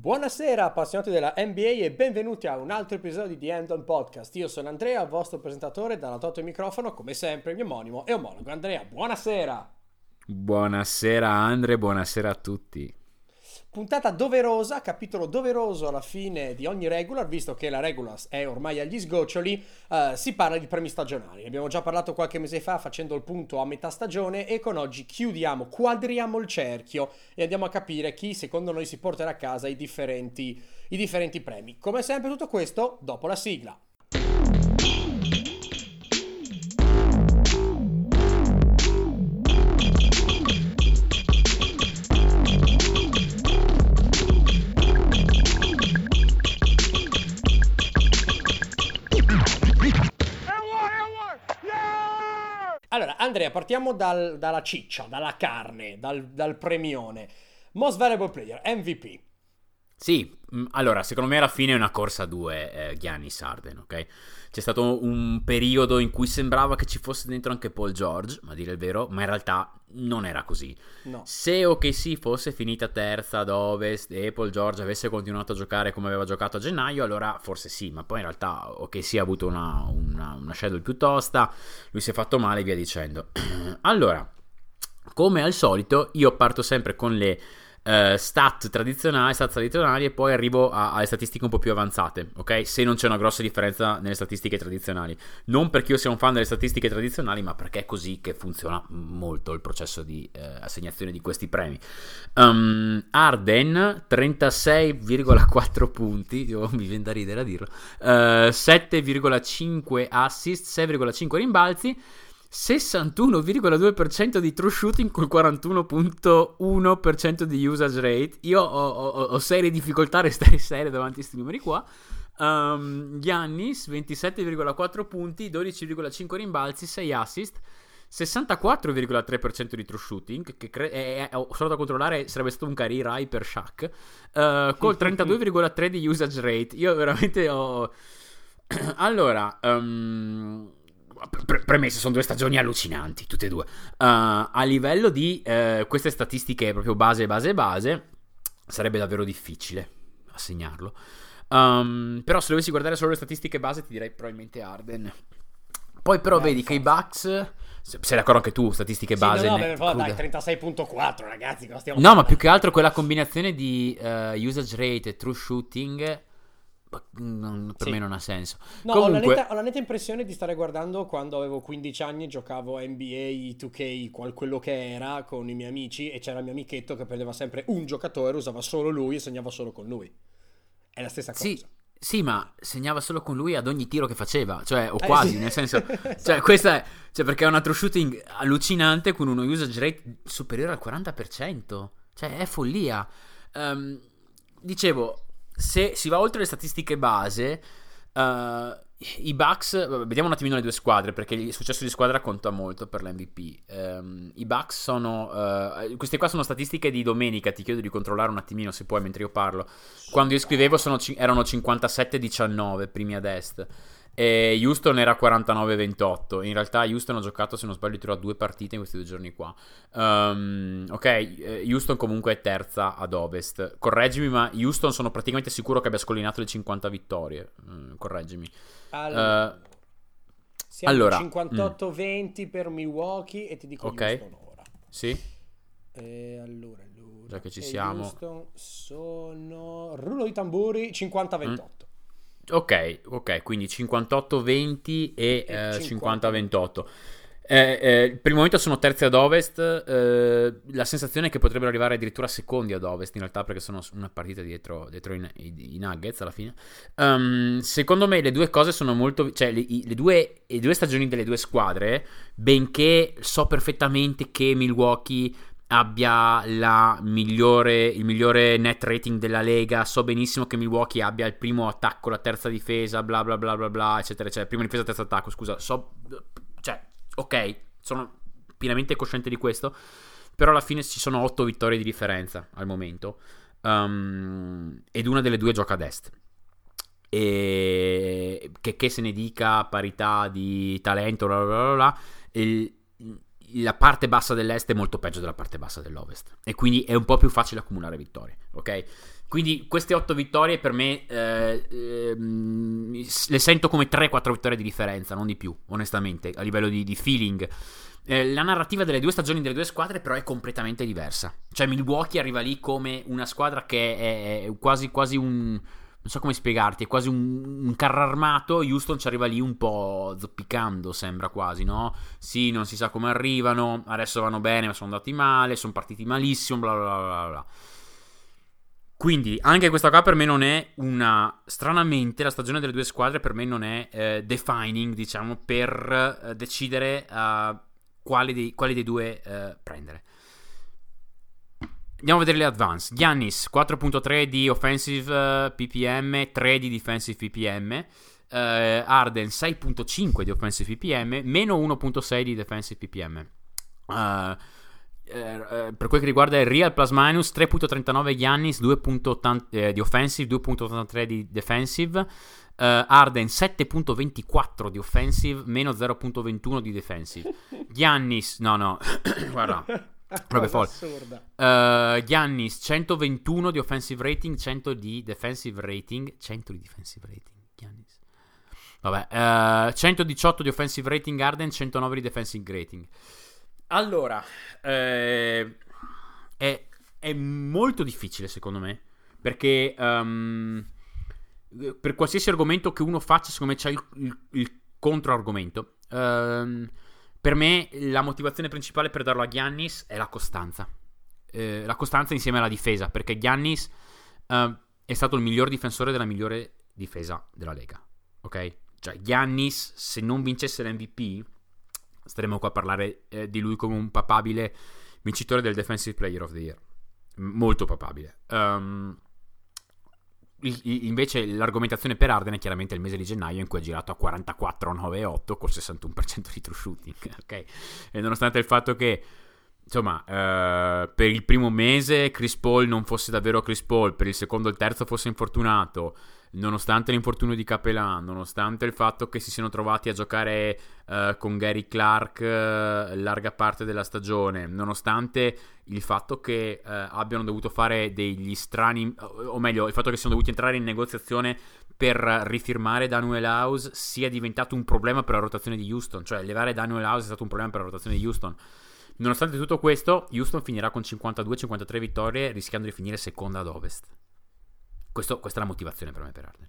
Buonasera appassionati della NBA e benvenuti a un altro episodio di The End On Podcast. Io sono Andrea, il vostro presentatore, dalla toto e microfono, come sempre, il mio omonimo e omologo Andrea. Buonasera! Buonasera Andre, buonasera a tutti. Puntata doverosa, capitolo doveroso alla fine di ogni regular, visto che la regular è ormai agli sgoccioli, si parla di premi stagionali. Ne abbiamo già parlato qualche mese fa facendo il punto a metà stagione e con oggi quadriamo il cerchio e andiamo a capire chi secondo noi si porterà a casa i differenti premi. Come sempre tutto questo dopo la sigla. Allora, Andrea, partiamo dalla ciccia, dalla carne, dal premione. Most Valuable Player, MVP. Sì, allora, secondo me alla fine è una corsa a due, Giannis Harden, ok? C'è stato un periodo in cui sembrava che ci fosse dentro anche Paul George, ma a dire il vero, ma in realtà non era così. No. Se OKC fosse finita terza ad Ovest e Paul George avesse continuato a giocare come aveva giocato a gennaio, allora forse sì, ma poi in realtà OKC ha avuto una schedule più tosta, lui si è fatto male e via dicendo. Allora, come al solito, io parto sempre con le stat tradizionali e poi arrivo alle statistiche un po' più avanzate, ok? Se non c'è una grossa differenza nelle statistiche tradizionali, non perché io sia un fan delle statistiche tradizionali, ma perché è così che funziona molto il processo di assegnazione di questi premi. Harden 36,4 punti, mi viene da ridere a dirlo, 7,5 assist, 6,5 rimbalzi, 61,2% di true shooting col 41,1% di usage rate. Io ho serie difficoltà a restare serio davanti a questi numeri qua. Giannis 27,4 punti, 12,5 rimbalzi, 6 assist, 64,3% di true shooting, che solo da controllare sarebbe stato un Kyrie Irving per Shaq, col 32,3 di usage rate. Io veramente ho... Allora... Premesse, sono due stagioni allucinanti tutte e due. A livello di queste statistiche proprio base, sarebbe davvero difficile assegnarlo, però se dovessi guardare solo le statistiche base ti direi probabilmente Harden. Poi però vedi che i Bucks, sei d'accordo anche tu, statistiche sì, base dai, 36,4 ragazzi, no parlando. Ma più che altro quella combinazione di usage rate e true shooting per me non ha senso. No, comunque... ho la netta impressione di stare guardando quando avevo 15 anni e giocavo a NBA 2K, quello che era, con i miei amici, e c'era il mio amichetto che prendeva sempre un giocatore, usava solo lui e segnava solo con lui. È la stessa cosa. Sì, ma segnava solo con lui ad ogni tiro che faceva, cioè, o quasi, sì. Nel senso, cioè, questa è, cioè, perché è un true shooting allucinante con uno usage rate superiore al 40%, cioè è follia. Dicevo, se si va oltre le statistiche base, i Bucks, vediamo un attimino le due squadre, perché il successo di squadra conta molto per l'MVP. I Bucks sono queste qua sono statistiche di domenica, ti chiedo di controllare un attimino se puoi mentre io parlo. Quando io scrivevo erano 57-19 primi ad est e Houston era 49-28. In realtà Houston ha giocato, se non sbaglio, tra 2 partite in questi 2 giorni qua. Ok, Houston comunque è terza ad ovest. Correggimi, ma Houston sono praticamente sicuro che abbia scollinato le 50 vittorie. Correggimi. Allora 58-20 per Milwaukee e ti dico okay. Houston ora. Sì. Allora. Già che ci siamo. Houston sono, rullo di tamburi, 50-28. Ok, quindi 58-20 e 50-28. Per il momento sono terzi ad ovest, la sensazione è che potrebbero arrivare addirittura secondi ad ovest in realtà, perché sono una partita dietro i Nuggets alla fine. Secondo me le due cose sono molto, cioè le due stagioni delle due squadre, benché so perfettamente che Milwaukee abbia il migliore net rating della Lega, so benissimo che Milwaukee abbia il primo attacco, la terza difesa, bla bla bla bla bla, eccetera eccetera, prima difesa, terzo attacco, scusa, so, cioè, ok, sono pienamente cosciente di questo, però alla fine ci sono 8 vittorie di differenza al momento, ed una delle due gioca ad est. E che se ne dica parità di talento, bla bla bla bla, la parte bassa dell'est è molto peggio della parte bassa dell'ovest e quindi è un po' più facile accumulare vittorie, ok? Quindi queste 8 vittorie per me le sento come 3-4 vittorie di differenza, non di più, onestamente, a livello di feeling. La narrativa delle due stagioni delle due squadre però è completamente diversa. Cioè Milwaukee arriva lì come una squadra che è quasi un... non so come spiegarti, è quasi un carro armato. Houston ci arriva lì un po' zoppicando, sembra quasi, no? Sì, non si sa come arrivano, adesso vanno bene ma sono andati male, sono partiti malissimo, bla bla bla bla. Quindi anche questa qua per me non è una... stranamente la stagione delle due squadre per me non è defining, diciamo, per decidere quale dei due prendere. Andiamo a vedere le advance. Giannis 4.3 di offensive ppm, 3 di defensive ppm. Harden 6.5 di offensive ppm, meno 1.6 di defensive ppm. Per quel che riguarda il real plus minus, 3.39 Giannis, 2.80 di offensive, 2.83 di defensive. Harden 7.24 di offensive, meno 0.21 di defensive. Giannis no guarda proprio folle. Giannis 121 di offensive rating, 100 di defensive rating, 100 di defensive rating Giannis. Vabbè, 118 di offensive rating Harden, 109 di defensive rating. Allora è molto difficile secondo me, perché per qualsiasi argomento che uno faccia secondo me c'è il controargomento. Per me la motivazione principale per darlo a Giannis è la costanza. La costanza insieme alla difesa, perché Giannis è stato il miglior difensore della migliore difesa della Lega. Ok? Cioè Giannis, se non vincesse l'MVP, staremmo qua a parlare di lui come un papabile vincitore del Defensive Player of the Year. Molto papabile. Invece l'argomentazione per Harden è chiaramente il mese di gennaio, in cui ha girato a 44-9-8 col 61% di true shooting, ok? E nonostante il fatto che insomma per il primo mese Chris Paul non fosse davvero Chris Paul, per il secondo e il terzo fosse infortunato, nonostante l'infortunio di Capelà, nonostante il fatto che si siano trovati a giocare con Gary Clark larga parte della stagione, nonostante il fatto che abbiano dovuto fare degli strani, o meglio il fatto che siano dovuti entrare in negoziazione per rifirmare Daniel House, sia diventato un problema per la rotazione di Houston. Cioè levare Daniel House è stato un problema per la rotazione di Houston. Nonostante tutto questo, Houston finirà con 52-53 vittorie, rischiando di finire seconda ad ovest. Questa è la motivazione per me per Harden.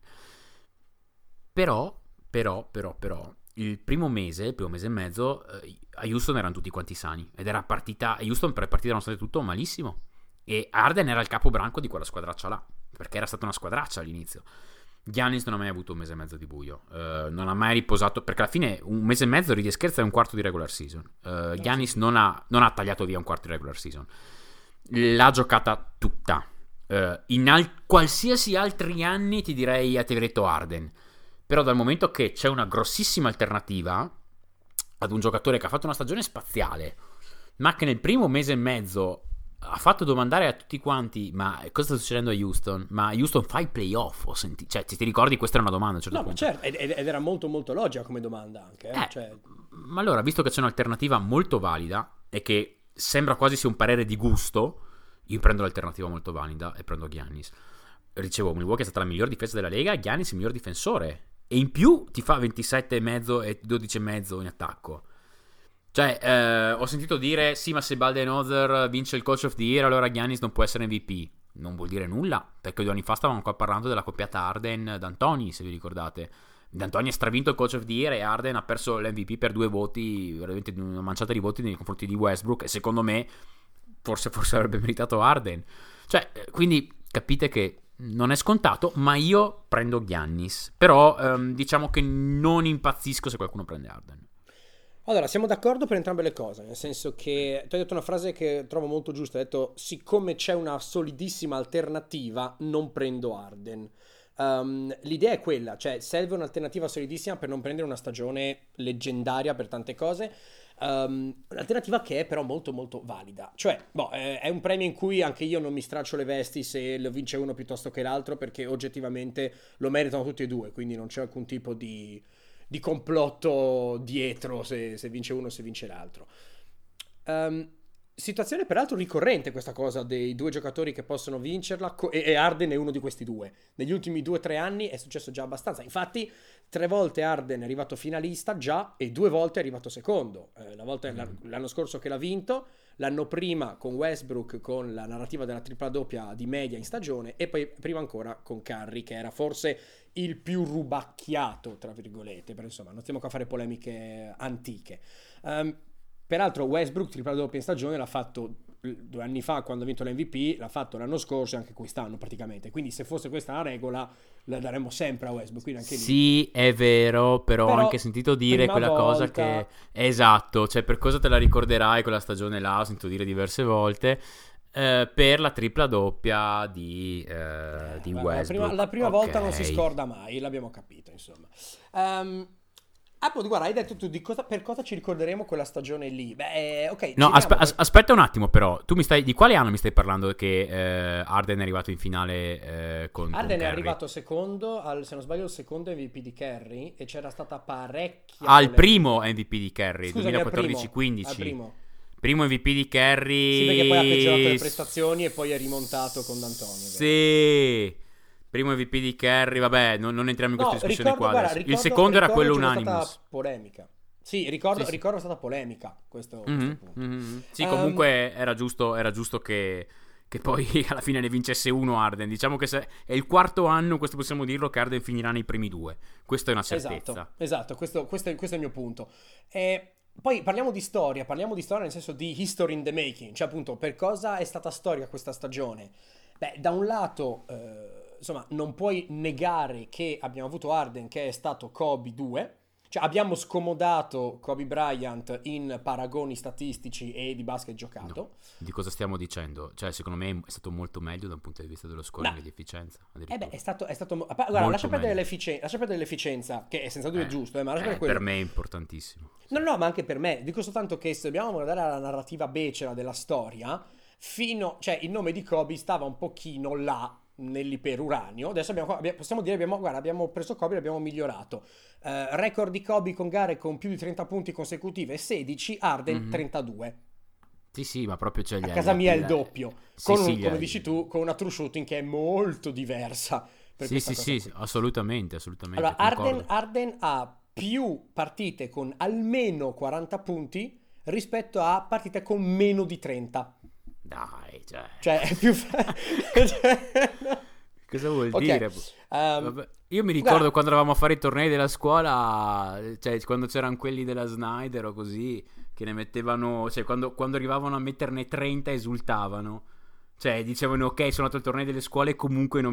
Però il primo mese e mezzo a Houston erano tutti quanti sani, ed era partita Houston per partita nonostante tutto malissimo, e Harden era il capobranco di quella squadraccia là, perché era stata una squadraccia all'inizio. Giannis non ha mai avuto un mese e mezzo di buio, non ha mai riposato, perché alla fine un mese e mezzo, ridi e scherzi, è un quarto di regular season. Giannis non ha tagliato via un quarto di regular season, l'ha giocata tutta. Qualsiasi altri anni ti avrei detto Harden, però dal momento che c'è una grossissima alternativa ad un giocatore che ha fatto una stagione spaziale, ma che nel primo mese e mezzo ha fatto domandare a tutti quanti ma cosa sta succedendo a Houston? Ma Houston fa i playoff? Cioè, ti ricordi, questa era una domanda a un certo punto. Certo, ed era molto molto logica come domanda anche. Cioè... Ma allora, visto che c'è un'alternativa molto valida e che sembra quasi sia un parere di gusto, io prendo l'alternativa molto valida e prendo Giannis. Ricevo, Milwaukee è stata la miglior difesa della Lega, Giannis è il miglior difensore, e in più ti fa 27,5 e 12,5 in attacco. Cioè, ho sentito dire, sì, ma se Budenholzer vince il coach of the year, allora Giannis non può essere MVP. Non vuol dire nulla, perché 2 anni fa stavamo qua parlando della coppiata Harden-D'Antoni, se vi ricordate. D'Antoni ha stravinto il coach of the year e Harden ha perso l'MVP per 2 voti, veramente una manciata di voti nei confronti di Westbrook, e secondo me forse avrebbe meritato Harden. Cioè, quindi capite che non è scontato, ma io prendo Giannis. Però diciamo che non impazzisco se qualcuno prende Harden. Allora, siamo d'accordo per entrambe le cose, nel senso che tu hai detto una frase che trovo molto giusta, hai detto siccome c'è una solidissima alternativa non prendo Harden. L'idea è quella, cioè serve un'alternativa solidissima per non prendere una stagione leggendaria per tante cose, un'alternativa che è però molto molto valida. Cioè, è un premio in cui anche io non mi straccio le vesti se lo vince uno piuttosto che l'altro, perché oggettivamente lo meritano tutti e due, quindi non c'è alcun tipo di complotto dietro se vince uno o se vince l'altro. Situazione peraltro ricorrente questa cosa dei due giocatori che possono vincerla, e Harden è uno di questi due. Negli ultimi 2-3 anni è successo già abbastanza. Infatti 3 volte Harden è arrivato finalista già e 2 volte è arrivato secondo. La volta l'anno scorso che l'ha vinto, l'anno prima con Westbrook con la narrativa della tripla doppia di media in stagione, e poi prima ancora con Curry, che era forse il più rubacchiato tra virgolette, però insomma non stiamo qua a fare polemiche antiche. Peraltro Westbrook tripla doppia in stagione l'ha fatto 2 anni fa quando ha vinto l'MVP, l'ha fatto l'anno scorso e anche quest'anno praticamente. Quindi se fosse questa la regola la daremmo sempre a Westbrook. Quindi anche lì. Sì, è vero, però ho anche sentito dire quella volta... cosa che... Esatto, cioè per cosa te la ricorderai quella stagione là, ho sentito dire diverse volte, per la tripla doppia di Westbrook. La prima okay. volta non si scorda mai, l'abbiamo capito insomma. Ah, poi guarda, hai detto tu di cosa, per cosa ci ricorderemo quella stagione lì. Beh, ok. No, aspetta un attimo però. Tu mi stai, di quale anno mi stai parlando che Harden è arrivato in finale con Harden con è Curry? Arrivato secondo, se non sbaglio, il secondo MVP di Curry, e c'era stata parecchia... Al primo MVP di Curry, 2014-15. Primo MVP di Curry... Sì, perché poi ha peggiorato le prestazioni e poi è rimontato con D'Antonio. Sì... Primo MVP di Curry, vabbè, non entriamo in questa discussione ricordo, il secondo era quello unanime. Polemica. Sì, ricordo è stata polemica questo punto. Sì, comunque era giusto che poi alla fine ne vincesse uno Harden. Diciamo che se è il quarto anno, questo possiamo dirlo, che Harden finirà nei primi 2. Questa è una certezza. Esatto, questo è il mio punto. Poi parliamo di storia nel senso di history in the making, cioè appunto per cosa è stata storia questa stagione. Beh, da un lato... insomma, non puoi negare che abbiamo avuto Harden che è stato Kobe 2, cioè abbiamo scomodato Kobe Bryant in paragoni statistici e di basket giocato. No. Di cosa stiamo dicendo? Cioè, secondo me è stato molto meglio da un punto di vista dello scoring e di efficienza. È stato guarda, lascia perdere l'efficienza, che è senza dubbio giusto, ma per me è importantissimo. Sì. No, ma anche per me. Dico soltanto che se dobbiamo guardare alla narrativa becera della storia, cioè il nome di Kobe stava un pochino là nell'iperuranio. Adesso possiamo dire abbiamo preso Kobe e l'abbiamo migliorato. Record di Kobe con gare con più di 30 punti consecutive, 16, Harden 32. Sì, ma proprio c'è a casa mia è il doppio, come dici tu, con una true shooting che è molto diversa. Sì, assolutamente. Allora, Harden ha più partite con almeno 40 punti rispetto a partite con meno di 30. Dai, cioè è più cosa vuol dire? Io mi ricordo quando eravamo a fare i tornei della scuola, cioè quando c'erano quelli della Snyder o così, che ne mettevano, cioè quando arrivavano a metterne 30 esultavano, cioè dicevano ok, sono andato al torneo delle scuole e comunque ne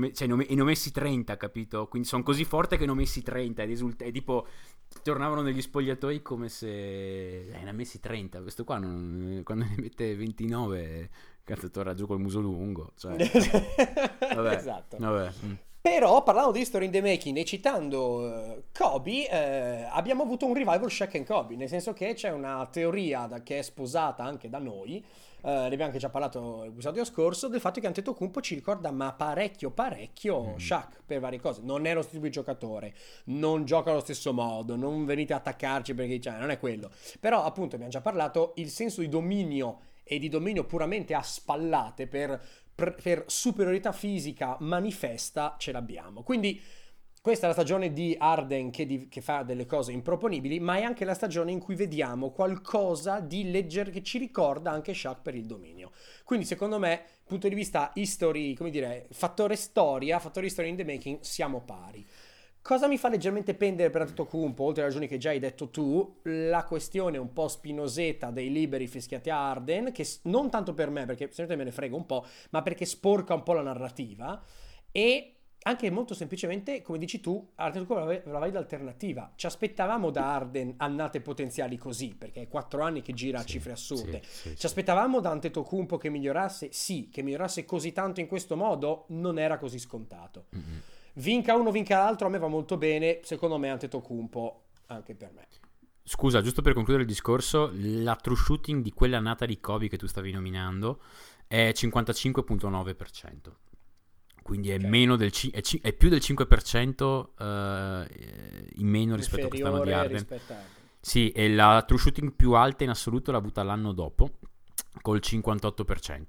ho messi 30, capito? Quindi sono così forte che ne ho messi 30 e tipo tornavano negli spogliatoi come se ne ha messi 30, questo qua quando ne mette 29 cazzo torna giù col muso lungo, cioè. Vabbè. Esatto. Vabbè. Però parlando di story in the making e citando Kobe, abbiamo avuto un revival Shaq and Kobe, nel senso che c'è una teoria che è sposata anche da noi, ne abbiamo anche già parlato l'episodio scorso, del fatto che Antetokounmpo ci ricorda ma parecchio Shaq per varie cose. Non è lo stesso giocatore, non gioca allo stesso modo, non venite a attaccarci perché cioè, non è quello. Però appunto abbiamo già parlato, il senso di dominio e di dominio puramente a spallate per superiorità fisica manifesta ce l'abbiamo. Quindi questa è la stagione di Harden che fa delle cose improponibili, ma è anche la stagione in cui vediamo qualcosa di leggero che ci ricorda anche Shaq per il dominio. Quindi secondo me, punto di vista history, come dire, fattore story in the making, siamo pari. Cosa mi fa leggermente pendere per Antetokounmpo, oltre alle ragioni che già hai detto tu, la questione un po' spinosetta dei liberi fischiati a Harden, che non tanto per me, perché me ne frega un po', ma perché sporca un po' la narrativa, e anche molto semplicemente, come dici tu, Antetokounmpo la vai d'alternativa. Ci aspettavamo da Harden annate potenziali così, perché è 4 anni che gira a cifre assurde. Ci aspettavamo da Antetokounmpo che migliorasse? Sì, che migliorasse così tanto in questo modo non era così scontato. Mm-hmm. Vinca uno, vinca l'altro, a me va molto bene, secondo me Antetokounmpo anche per me. Scusa, giusto per concludere il discorso, la true shooting di quella nata di Kobe che tu stavi nominando è 55.9%, quindi è meno è più del 5% in meno rispetto a quest'anno di Harden. Sì, e la true shooting più alta in assoluto l'ha avuta l'anno dopo, col 58%,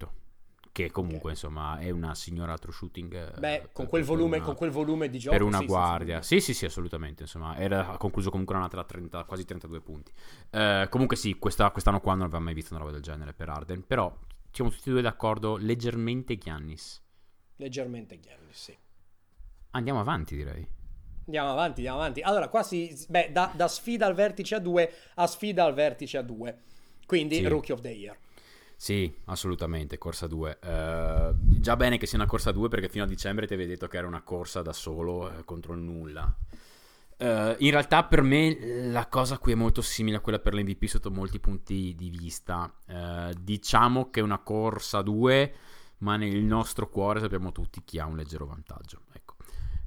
che comunque, okay, insomma, è una signora true shooting. Beh, con quel volume di gioco per una, sì, guardia. Sì, assolutamente, insomma, ha concluso comunque una tra 30, quasi 32 punti. Comunque sì, quest'anno qua non aveva mai visto una roba del genere per Harden, però siamo tutti e due d'accordo, leggermente Giannis, sì. Andiamo avanti, direi. Andiamo avanti. Allora, qua da sfida al vertice a 2 a sfida al vertice a 2. Quindi, sì. Rookie of the Year. Sì, assolutamente, corsa 2. Già bene che sia una corsa 2, perché fino a dicembre ti avevi detto che era una corsa da solo contro il nulla. In realtà per me la cosa qui è molto simile a quella per l'MVP sotto molti punti di vista. Diciamo che è una corsa 2, ma nel nostro cuore sappiamo tutti chi ha un leggero vantaggio.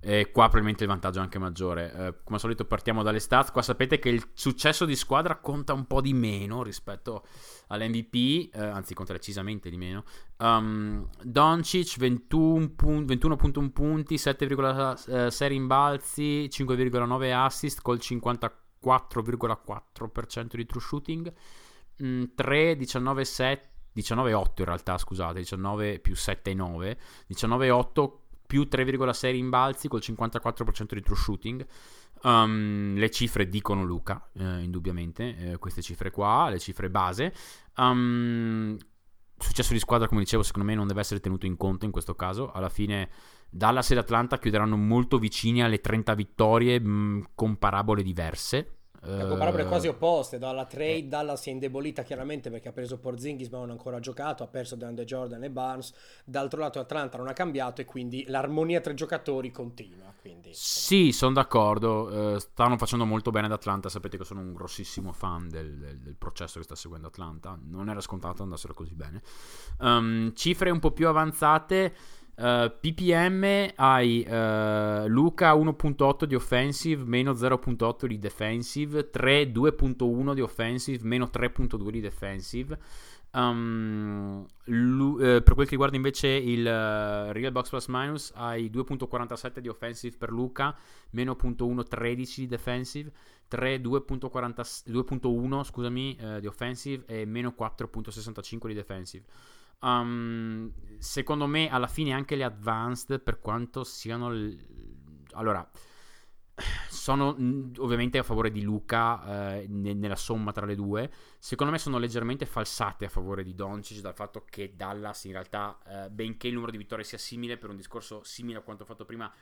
E qua probabilmente il vantaggio è anche maggiore. Come al solito partiamo dalle stats. Qua sapete che il successo di squadra conta un po' di meno rispetto all'MVP, anzi conta decisamente di meno. Doncic 21.1 punti, 7,6 rimbalzi, 5,9 assist col 54,4% di true shooting, 19,8 in realtà, scusate, 19 più 7,9, 19,8 più 3,6 rimbalzi col 54% di true shooting. Le cifre dicono Luca, indubbiamente, queste cifre qua, le cifre base. Successo di squadra, come dicevo, secondo me non deve essere tenuto in conto in questo caso. Alla fine Dallas ed Atlanta chiuderanno molto vicini alle 30 vittorie, con parabole diverse. Con parabole quasi opposte. Dalla trade Dallas si è indebolita chiaramente perché ha preso Porzingis ma non ha ancora giocato, ha perso DeAndre Jordan e Barnes. D'altro lato Atlanta non ha cambiato e quindi l'armonia tra i giocatori continua, quindi... Sì, sono d'accordo, stanno facendo molto bene ad Atlanta. Sapete che sono un grossissimo fan del processo che sta seguendo Atlanta. Non era scontato andassero così bene. Cifre un po' più avanzate. PPM hai Luca 1.8 di offensive, meno 0.8 di defensive, 3 2.1 di offensive, meno 3.2 di defensive. Per quel che riguarda invece il real box plus minus hai 2.47 di offensive per Luca, meno 0.1 di defensive, 3 2.1 di offensive e meno 4.65 di defensive. Secondo me alla fine anche le advanced, per quanto siano allora sono ovviamente a favore di Luca, nella somma tra le due, secondo me sono leggermente falsate a favore di Doncic dal fatto che Dallas in realtà, benché il numero di vittorie sia simile, per un discorso simile a quanto ho fatto prima,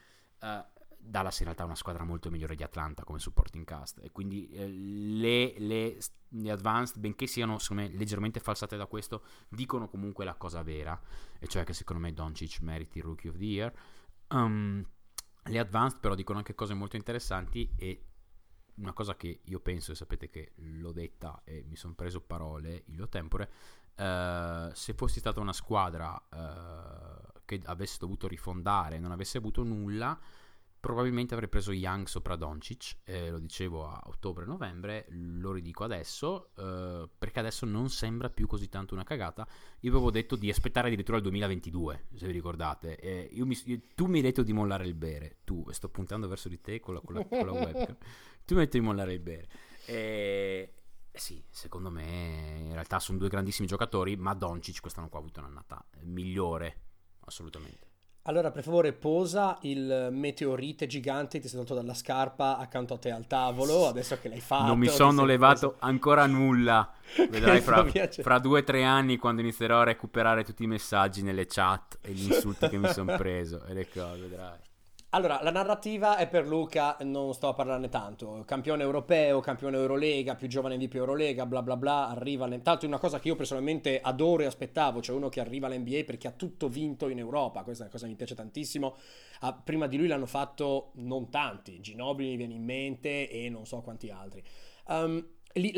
Dallas in realtà è una squadra molto migliore di Atlanta come supporting cast, e quindi le advanced, benché siano secondo me leggermente falsate da questo, dicono comunque la cosa vera, e cioè che secondo me Doncic meriti il Rookie of the Year. Le advanced però dicono anche cose molto interessanti, e una cosa che io penso, e sapete che l'ho detta e mi sono preso parole illo tempore, se fossi stata una squadra che avesse dovuto rifondare e non avesse avuto nulla, probabilmente avrei preso Young sopra Doncic, lo dicevo a ottobre-novembre, lo ridico adesso, perché adesso non sembra più così tanto una cagata. Io avevo detto di aspettare addirittura il 2022, se vi ricordate, tu mi hai detto di mollare il bere, sto puntando verso di te con la webcam, tu mi hai detto di mollare il bere, sì, secondo me in realtà sono due grandissimi giocatori, ma Doncic quest'anno qua ha avuto un'annata migliore, assolutamente. Allora, per favore, posa il meteorite gigante che ti è saltato dalla scarpa accanto a te al tavolo, adesso che l'hai fatto. Non mi sono levato ancora nulla. Vedrai fra 2 o 3 anni, quando inizierò a recuperare tutti i messaggi nelle chat e gli insulti che mi sono preso e le cose, vedrai. Allora, la narrativa è per Luca, non sto a parlarne tanto, campione europeo, campione Eurolega, più giovane MVP Eurolega, bla bla bla, arriva tanto è una cosa che io personalmente adoro e aspettavo, cioè uno che arriva all'NBA perché ha tutto vinto in Europa, questa è una cosa che mi piace tantissimo. Prima di lui l'hanno fatto non tanti, Ginobili mi viene in mente e non so quanti altri. La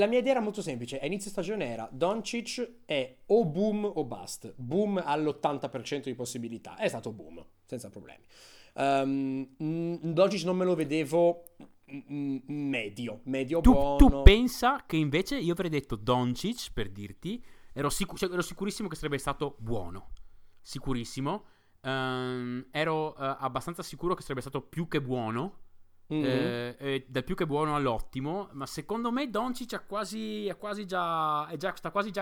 mia idea era molto semplice, a inizio stagione era Doncic è o boom o bust, boom all'80% di possibilità, è stato boom, senza problemi. Doncic non me lo vedevo medio buono. Tu pensa che invece io avrei detto Doncic, per dirti, ero sicurissimo che sarebbe stato buono, sicurissimo, ero abbastanza sicuro che sarebbe stato più che buono, dal più che buono all'ottimo, ma secondo me Doncic sta quasi già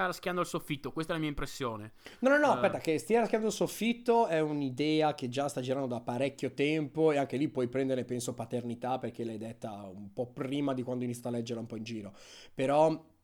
raschiando il soffitto. Questa è la mia impressione. No, aspetta, che stia raschiando il soffitto è un'idea che già sta girando da parecchio tempo, e anche lì puoi prendere, penso, paternità, perché l'hai detta un po' prima di quando inizia a leggere un po' in giro. Però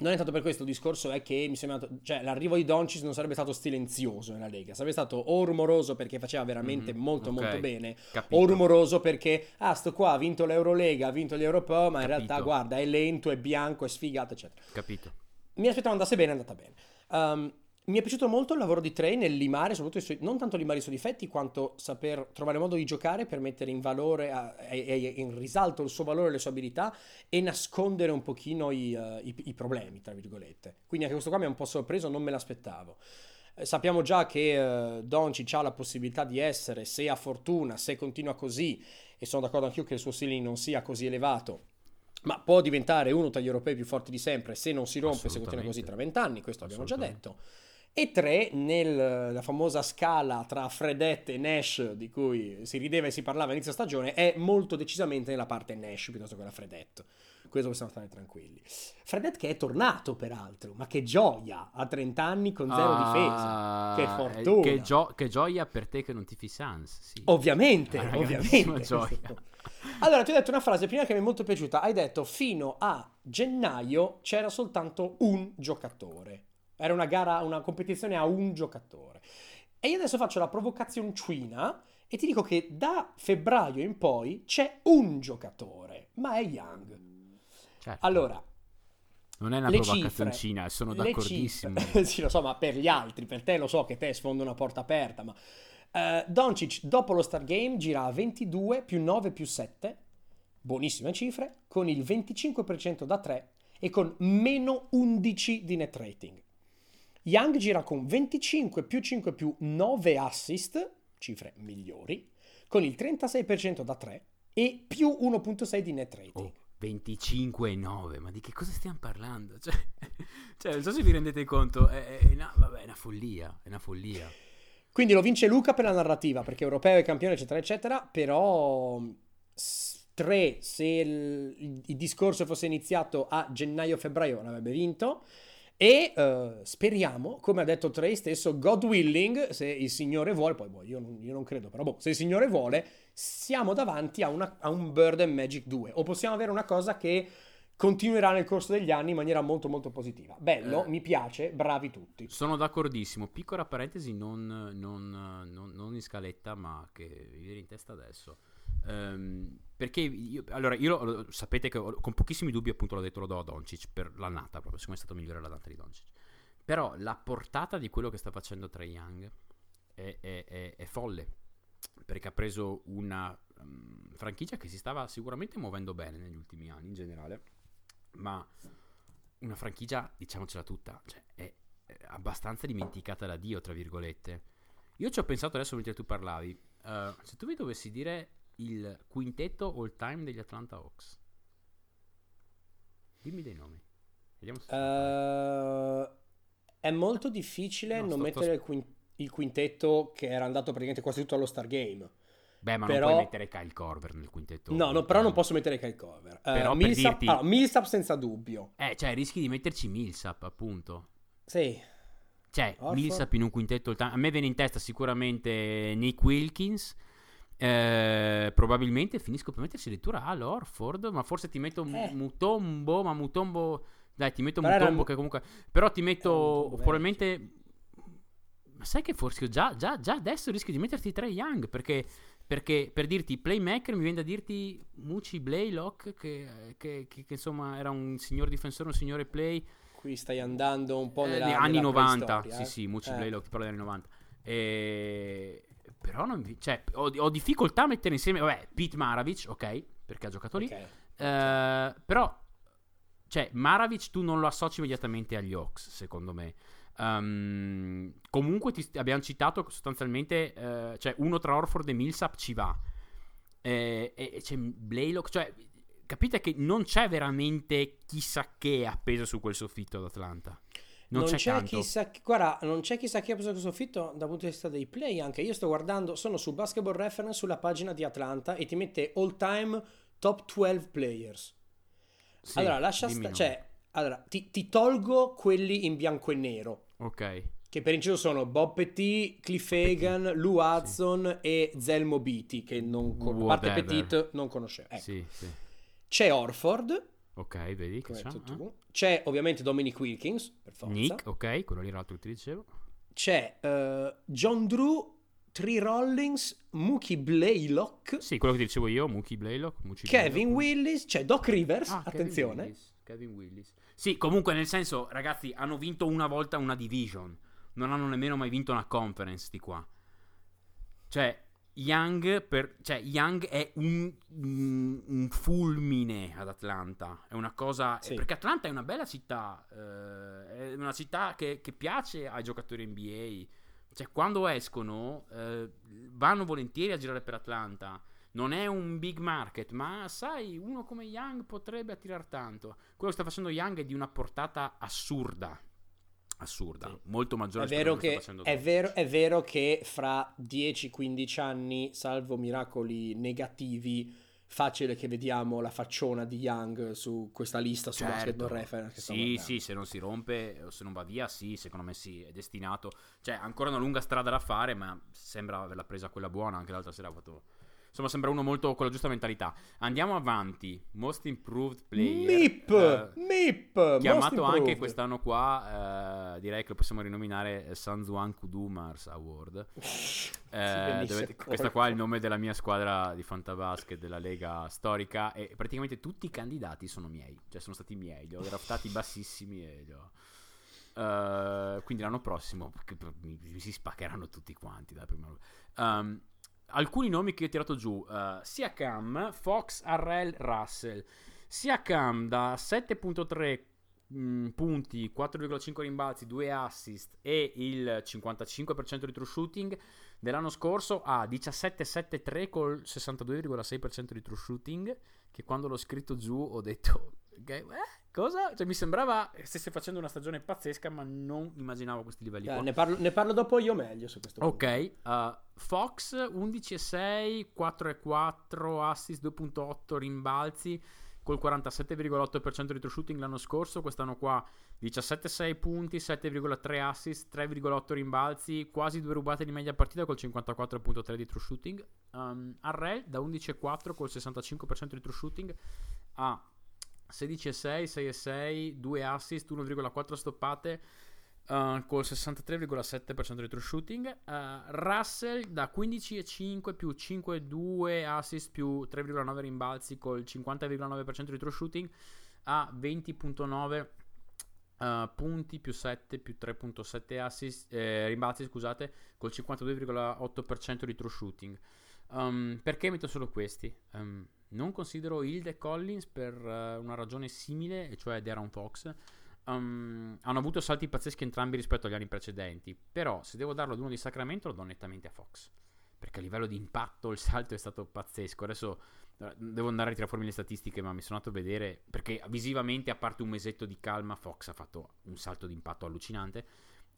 non è tanto per questo, il discorso è che mi sembra, cioè, l'arrivo di Doncic non sarebbe stato silenzioso nella Lega, sarebbe stato o rumoroso perché faceva veramente molto bene, capito, o rumoroso perché sto qua ha vinto l'Eurolega, ha vinto gli Europeo, ma in realtà guarda è lento, è bianco, è sfigato, eccetera. Capito. Mi aspettavo andasse bene, è andata bene. Mi è piaciuto molto il lavoro di Trae nel limare, soprattutto non tanto limare i suoi difetti, quanto saper trovare modo di giocare per mettere in valore e in risalto il suo valore, le sue abilità, e nascondere un pochino i problemi, tra virgolette. Quindi anche questo qua mi ha un po' sorpreso, non me l'aspettavo. Sappiamo già che Doncic ha la possibilità di essere, se ha fortuna, se continua così, e sono d'accordo anch'io che il suo ceiling non sia così elevato, ma può diventare uno tra gli europei più forti di sempre se non si rompe, se continua così tra 20 anni, questo abbiamo già detto. E tre, nella famosa scala tra Fredette e Nash, di cui si rideva e si parlava all'inizio stagione, è molto decisamente nella parte Nash piuttosto che la Fredette. Questo possiamo stare tranquilli. Fredette che è tornato, peraltro, ma che gioia, a 30 anni con zero difesa. Che fortuna. Che gioia per te che non tifi Sans. Sì. Ovviamente. Gioia. Allora, ti ho detto una frase prima che mi è molto piaciuta. Hai detto, fino a gennaio c'era soltanto un giocatore. Era una gara, una competizione a un giocatore. E io adesso faccio la provocazioncina e ti dico che da febbraio in poi c'è un giocatore, ma è Young. Certo. Allora, non è una provocazioncina, sono d'accordissimo. Sì, lo so, ma per gli altri, per te lo so che te sfondo una porta aperta, ma Doncic dopo lo Star Game gira a 22 più 9 più 7, buonissime cifre, con il 25% da 3 e con meno 11 di net rating. Young gira con 25 più 5 più 9 assist, cifre migliori, con il 36% da 3 e più 1.6 di net rating. 25,9, ma di che cosa stiamo parlando? Cioè non so se vi rendete conto, è una follia, Quindi lo vince Luca per la narrativa, perché europeo è campione, eccetera, eccetera, però... se il discorso fosse iniziato a gennaio-febbraio l'avrebbe vinto, e speriamo, come ha detto Trae stesso, God willing, se il Signore vuole, io non credo, però se il Signore vuole, siamo davanti a un Bird and Magic 2, o possiamo avere una cosa che continuerà nel corso degli anni in maniera molto molto positiva. Bello, mi piace, bravi tutti. Sono d'accordissimo. Piccola parentesi, non in scaletta, ma che vi viene in testa adesso. Perché io sapete che con pochissimi dubbi, appunto, l'ho detto, lo do a Doncic per l'annata, proprio siccome è stato migliore l'annata di Doncic, però la portata di quello che sta facendo Trae Young è folle, perché ha preso una franchigia che si stava sicuramente muovendo bene negli ultimi anni in generale, ma una franchigia, diciamocela tutta, cioè, è abbastanza dimenticata da Dio, tra virgolette. Io ci ho pensato adesso mentre tu parlavi, se tu mi dovessi dire il quintetto all time degli Atlanta Hawks, dimmi dei nomi. Vediamo se è molto difficile il quintetto che era andato praticamente quasi tutto allo Star Game. Beh, ma però... non puoi mettere Kyle Korver nel quintetto. No, però non posso mettere Kyle Korver. Però Millsap, per dirti... Millsap senza dubbio. Cioè rischi di metterci Millsap, appunto. Sì. Cioè Millsap in un quintetto all time. A me viene in testa sicuramente Nick Wilkins. Probabilmente finisco per metterci addirittura Al Horford, ma forse ti metto Mutombo, ma Mutombo, dai, ti metto Mutombo che comunque, però ti metto probabilmente, ma sai che forse io già adesso rischio di metterti Trae Young, perché per dirti playmaker mi viene da dirti Mucci Blaylock che insomma era un signor difensore, un signore play. Qui stai andando un po' negli anni 90, sì, Mucci Blaylock ti parlo degli anni 90. Però non ho difficoltà a mettere insieme Pete Maravich, ok, perché ha giocato lì, okay. Però Maravich tu non lo associ immediatamente agli Hawks, secondo me. Comunque abbiamo citato sostanzialmente uno tra Horford e Millsap ci va, e c'è Blaylock, capite che non c'è veramente chissà che appeso su quel soffitto d'Atlanta. Non c'è tanto. Chissà, guarda, non c'è chissà chi ha preso il soffitto dal punto di vista dei play anche. Io sto guardando, sono su Basketball Reference sulla pagina di Atlanta e ti mette all time top 12 players. Sì, allora lascia stare, cioè, allora ti tolgo quelli in bianco e nero. Ok. Che per inciso sono Bob Pettit, Cliff Hagan, Lou Hudson e Zelmo Beattie, che non parte Pettit non conoscevo. Ecco. Sì, sì. C'è Horford. Ok, vedi che c'è. C'è ovviamente Dominic Wilkins, per forza. Nick, ok, quello lì era l'altro che ti dicevo. C'è John Drew, Tree Rollins, Mookie Blaylock. Sì, quello che ti dicevo io, Mookie Blaylock. Kevin Willis, c'è Doc Rivers, attenzione. Kevin Willis. Sì, comunque nel senso, ragazzi, hanno vinto una volta una division. Non hanno nemmeno mai vinto una conference di qua. Cioè... Young è un fulmine ad Atlanta. È una cosa. Sì. Perché Atlanta è una bella città. È una città che piace ai giocatori NBA. Cioè, quando escono, vanno volentieri a girare per Atlanta. Non è un big market, ma sai, uno come Young potrebbe attirare tanto. Quello che sta facendo Young è di una portata assurda. Assurda, sì. Molto maggiore. È vero che fra 10-15 anni, salvo miracoli negativi, facile che vediamo la facciona di Young su questa lista, su Basketball Reference. Che sì, se non si rompe o se non va via, sì, secondo me sì, è destinato. Cioè, ancora una lunga strada da fare, ma sembra averla presa quella buona. Anche l'altra sera ha fatto... Insomma, sembra uno molto con la giusta mentalità. Andiamo avanti. Most Improved Player. MIP. Chiamato anche quest'anno qua, direi che lo possiamo rinominare Sanjuan Kudumars Award. Questa qua è il nome della mia squadra di fantabasket della Lega storica. E praticamente tutti i candidati sono miei. Cioè, sono stati miei. Li ho draftati bassissimi e li ho... quindi l'anno prossimo mi si spaccheranno tutti quanti. Dalla prima... alcuni nomi che ho tirato giù: Siakam, Fox, Harrell, Russell. Siakam da 7.3 punti, 4,5 rimbalzi, 2 assist e il 55% di true shooting dell'anno scorso a 17.73 col 62,6% di true shooting, che quando l'ho scritto giù ho detto cosa? Cioè, mi sembrava stesse facendo una stagione pazzesca, ma non immaginavo questi livelli qua. Ne parlo dopo io meglio su questo punto. Ok, Fox 11,6, 4,4 assist, 2,8 rimbalzi col 47,8% di true shooting l'anno scorso. Quest'anno qua 17,6 punti, 7,3 assist, 3,8 rimbalzi, quasi 2 rubate di media partita col 54,3 di true shooting. Harrell da 11,4 col 65% di true shooting a 16,6, 6,6, 2 assist, 1,4 stoppate col 63,7% di true shooting. Russell da 15,5 più 5,2 assist più 3,9 rimbalzi col 50,9% di true shooting a 20,9 punti più 7 più 3,7 assist rimbalzi, scusate, col 52,8% di true shooting. Perché metto solo questi? Non considero Hilde Collins per una ragione simile, cioè De'Aaron Fox. Hanno avuto salti pazzeschi entrambi rispetto agli anni precedenti, però se devo darlo ad uno di Sacramento lo do nettamente a Fox, perché a livello di impatto il salto è stato pazzesco. Adesso devo andare a ritirare fuori le statistiche, ma mi sono andato a vedere, perché visivamente, a parte un mesetto di calma, Fox ha fatto un salto di impatto allucinante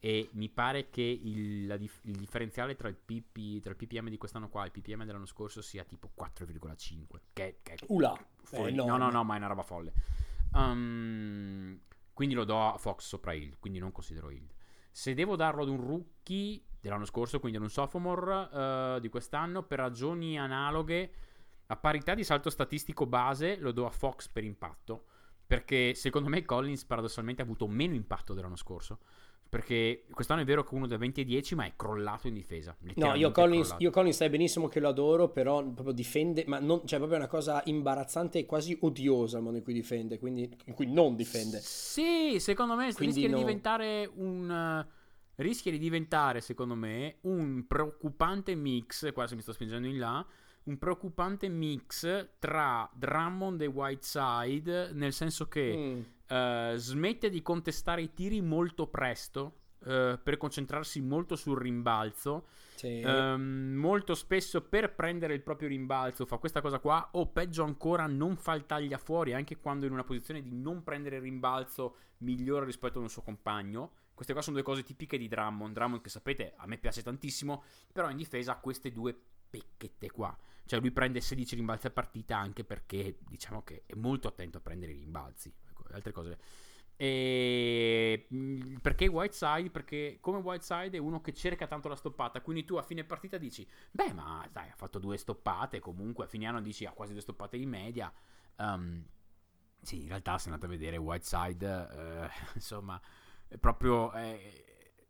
e mi pare che il differenziale tra il ppm di quest'anno qua e il ppm dell'anno scorso sia tipo 4,5, che è no, ma è una roba folle. Quindi lo do a Fox sopra Hill, quindi non considero Hill. Se devo darlo ad un rookie dell'anno scorso, quindi ad un sophomore di quest'anno, per ragioni analoghe, a parità di salto statistico base, lo do a Fox per impatto, perché secondo me Collins paradossalmente ha avuto meno impatto dell'anno scorso, perché quest'anno è vero che uno da 20-10, ma è crollato in difesa. No, io Collins sai benissimo che lo adoro, però proprio difende, ma non, cioè proprio è una cosa imbarazzante e quasi odiosa il modo in cui difende, quindi in cui non difende. Sì, secondo me rischia di diventare secondo me un preoccupante mix, quasi mi sto spingendo in là, un preoccupante mix tra Drummond e Whiteside, nel senso che smette di contestare i tiri molto presto per concentrarsi molto sul rimbalzo, sì. Molto spesso per prendere il proprio rimbalzo fa questa cosa qua, o peggio ancora non fa il taglia fuori anche quando in una posizione di non prendere il rimbalzo migliore rispetto a un suo compagno. Queste qua sono due cose tipiche di Drummond, che sapete a me piace tantissimo, però in difesa ha queste due pecchette qua, cioè lui prende 16 rimbalzi a partita anche perché diciamo che è molto attento a prendere i rimbalzi, altre cose. E perché Whiteside? Perché come Whiteside è uno che cerca tanto la stoppata, quindi tu a fine partita dici beh ma dai, ha fatto due stoppate, comunque a fine anno dici ha quasi due stoppate in media. Sì, in realtà se andate a vedere Whiteside, insomma è proprio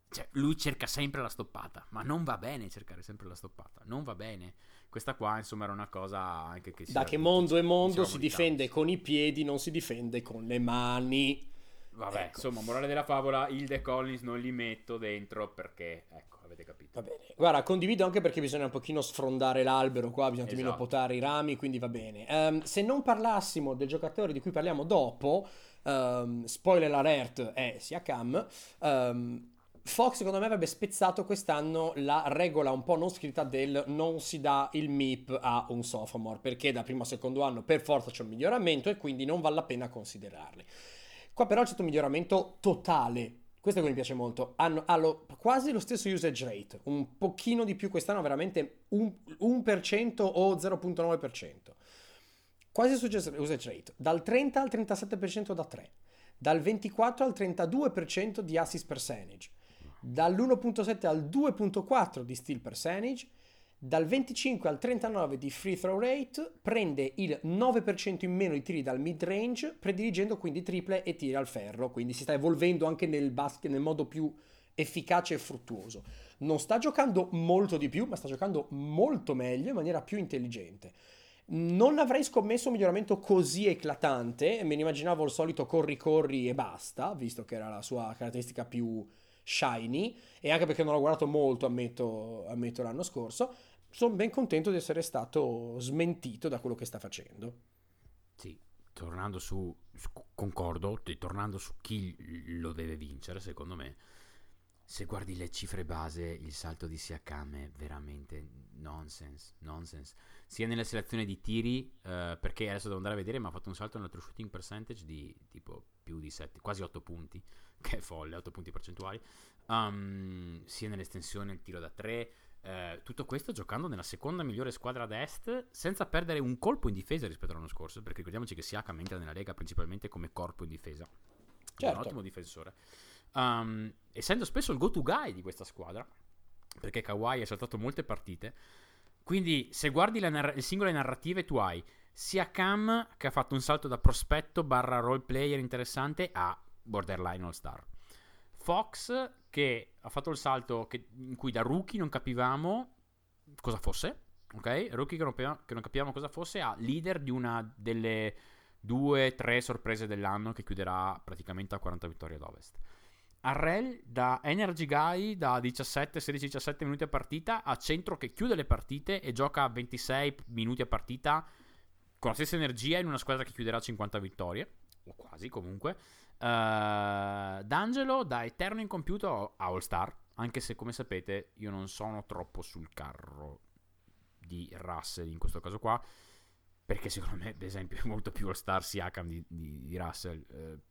cioè, lui cerca sempre la stoppata, ma non va bene cercare sempre la stoppata, non va bene. Questa qua insomma era una cosa anche che da che mondo è mondo, si difende con i piedi, non si difende con le mani. Vabbè, ecco. Insomma, morale della favola, il De Collins non li metto dentro perché, ecco, avete capito. Va bene. Guarda, condivido anche perché bisogna un pochino sfrondare l'albero qua, bisogna un pochino potare i rami, quindi va bene. Se non parlassimo del giocatore di cui parliamo dopo, spoiler alert, è Siakam, Fox secondo me avrebbe spezzato quest'anno la regola un po' non scritta del non si dà il MIP a un sophomore, perché da primo a secondo anno per forza c'è un miglioramento e quindi non vale la pena considerarli. Qua però c'è stato un miglioramento totale, questo è quello che mi piace molto, hanno quasi lo stesso usage rate, un pochino di più quest'anno, veramente 1% o 0.9%, quasi usage rate, dal 30 al 37% da 3, dal 24 al 32% di assist percentage, dall'1.7 al 2.4 di steal percentage, dal 25 al 39 di free throw rate, prende il 9% in meno i tiri dal mid range, prediligendo quindi triple e tiri al ferro, quindi si sta evolvendo anche nel basket nel modo più efficace e fruttuoso. Non sta giocando molto di più, ma sta giocando molto meglio, in maniera più intelligente. Non avrei scommesso un miglioramento così eclatante, me ne immaginavo il solito corri e basta, visto che era la sua caratteristica più shiny, e anche perché non l'ho guardato molto, ammetto l'anno scorso. Sono ben contento di essere stato smentito da quello che sta facendo. Sì, tornando su concordo, tornando su chi lo deve vincere, secondo me, se guardi le cifre base, il salto di Siakam è veramente nonsense. Sia nella selezione di tiri, perché adesso devo andare a vedere, ma ha fatto un salto nel true shooting percentage di tipo più di 7, quasi 8 punti, che è folle, 8 punti percentuali, sia nell'estensione, il tiro da 3, tutto questo giocando nella seconda migliore squadra ad est senza perdere un colpo in difesa rispetto all'anno scorso, perché ricordiamoci che Siakam entra nella Lega principalmente come corpo in difesa, certo. È un ottimo difensore, essendo spesso il go-to guy di questa squadra perché Kawhi ha saltato molte partite, quindi se guardi le singole narrative tu hai Siakam che ha fatto un salto da prospetto / role player interessante a borderline all star, Fox che ha fatto il salto in cui da rookie non capivamo cosa fosse, ok? Rookie che non capivamo cosa fosse, a leader di una delle 2-3 sorprese dell'anno che chiuderà praticamente a 40 vittorie ad ovest. Harrell da energy guy da 16-17 minuti a partita a centro che chiude le partite e gioca 26 minuti a partita con la stessa energia in una squadra che chiuderà 50 vittorie, o quasi comunque. D'Angelo da eterno incompiuto a All-Star, anche se come sapete io non sono troppo sul carro di Russell in questo caso qua, perché secondo me ad esempio è molto più All-Star Siakam di Russell,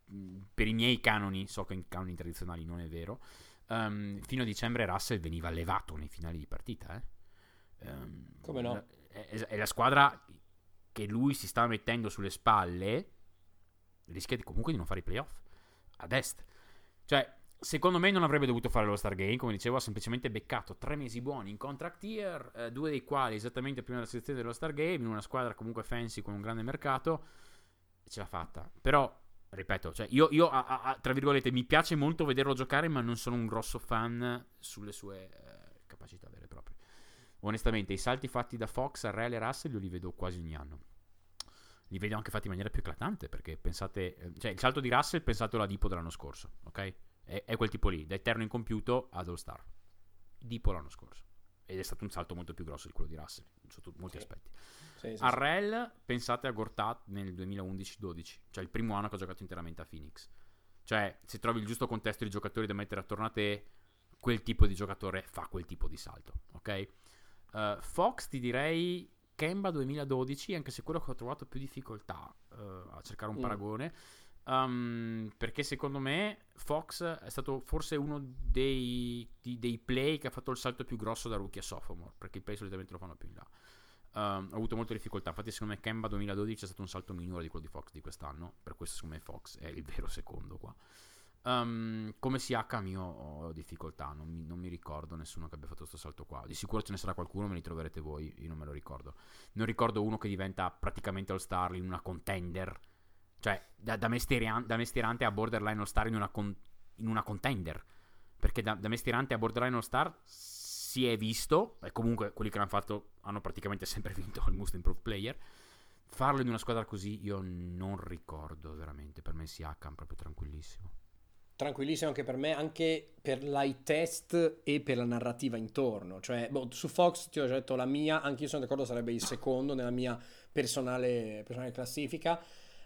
per i miei canoni, so che in canoni tradizionali non è vero. Fino a dicembre Russell veniva levato nei finali di partita, come no? È la squadra che lui si sta mettendo sulle spalle, rischia comunque di non fare i playoff ad est, cioè secondo me non avrebbe dovuto fare lo Star Game, come dicevo, ha semplicemente beccato 3 mesi buoni in contract year, 2 dei quali esattamente prima della selezione dello Star Game, in una squadra comunque fancy con un grande mercato, ce l'ha fatta. Però ripeto, cioè io tra virgolette mi piace molto vederlo giocare, ma non sono un grosso fan sulle sue capacità vere e proprie, onestamente. I salti fatti da Fox, Harrell e Russell io li vedo quasi ogni anno, li vedo anche fatti in maniera più eclatante, perché pensate, cioè il salto di Russell pensatelo a Dipo dell'anno scorso, ok? È quel tipo lì, da eterno incompiuto ad All-Star, Dipo l'anno scorso, ed è stato un salto molto più grosso di quello di Russell sotto molti aspetti. Sì. Harrell, pensate a Gortat nel 2011-12, cioè il primo anno che ho giocato interamente a Phoenix, Cioè, se trovi il giusto contesto di giocatori da mettere attorno a te, quel tipo di giocatore fa quel tipo di salto, ok? Fox, ti direi Kemba 2012, anche se quello che ho trovato più difficoltà a cercare un paragone, perché secondo me Fox è stato forse uno dei play che ha fatto il salto più grosso da rookie a sophomore, perché i play solitamente lo fanno più in là. Ho avuto molte difficoltà, infatti secondo me Kemba 2012 è stato un salto minore di quello di Fox di quest'anno, per questo secondo me Fox è il vero secondo qua. Come Siakam io ho difficoltà, non mi ricordo nessuno che abbia fatto questo salto qua. Di sicuro ce ne sarà qualcuno, me li troverete voi, io non me lo ricordo. Non ricordo uno che diventa praticamente all-star in una contender, cioè da mestierante a borderline all-star in una contender, perché da mestierante a borderline all-star si è visto, e comunque quelli che l'hanno fatto hanno praticamente sempre vinto il Most Improved Player. Farlo in una squadra così io non ricordo veramente. Per me Siakam proprio tranquillissimo anche per me, anche per l'eye test e per la narrativa intorno. Cioè, su Fox ti ho già detto la mia, anche io sono d'accordo, sarebbe il secondo nella mia personale classifica.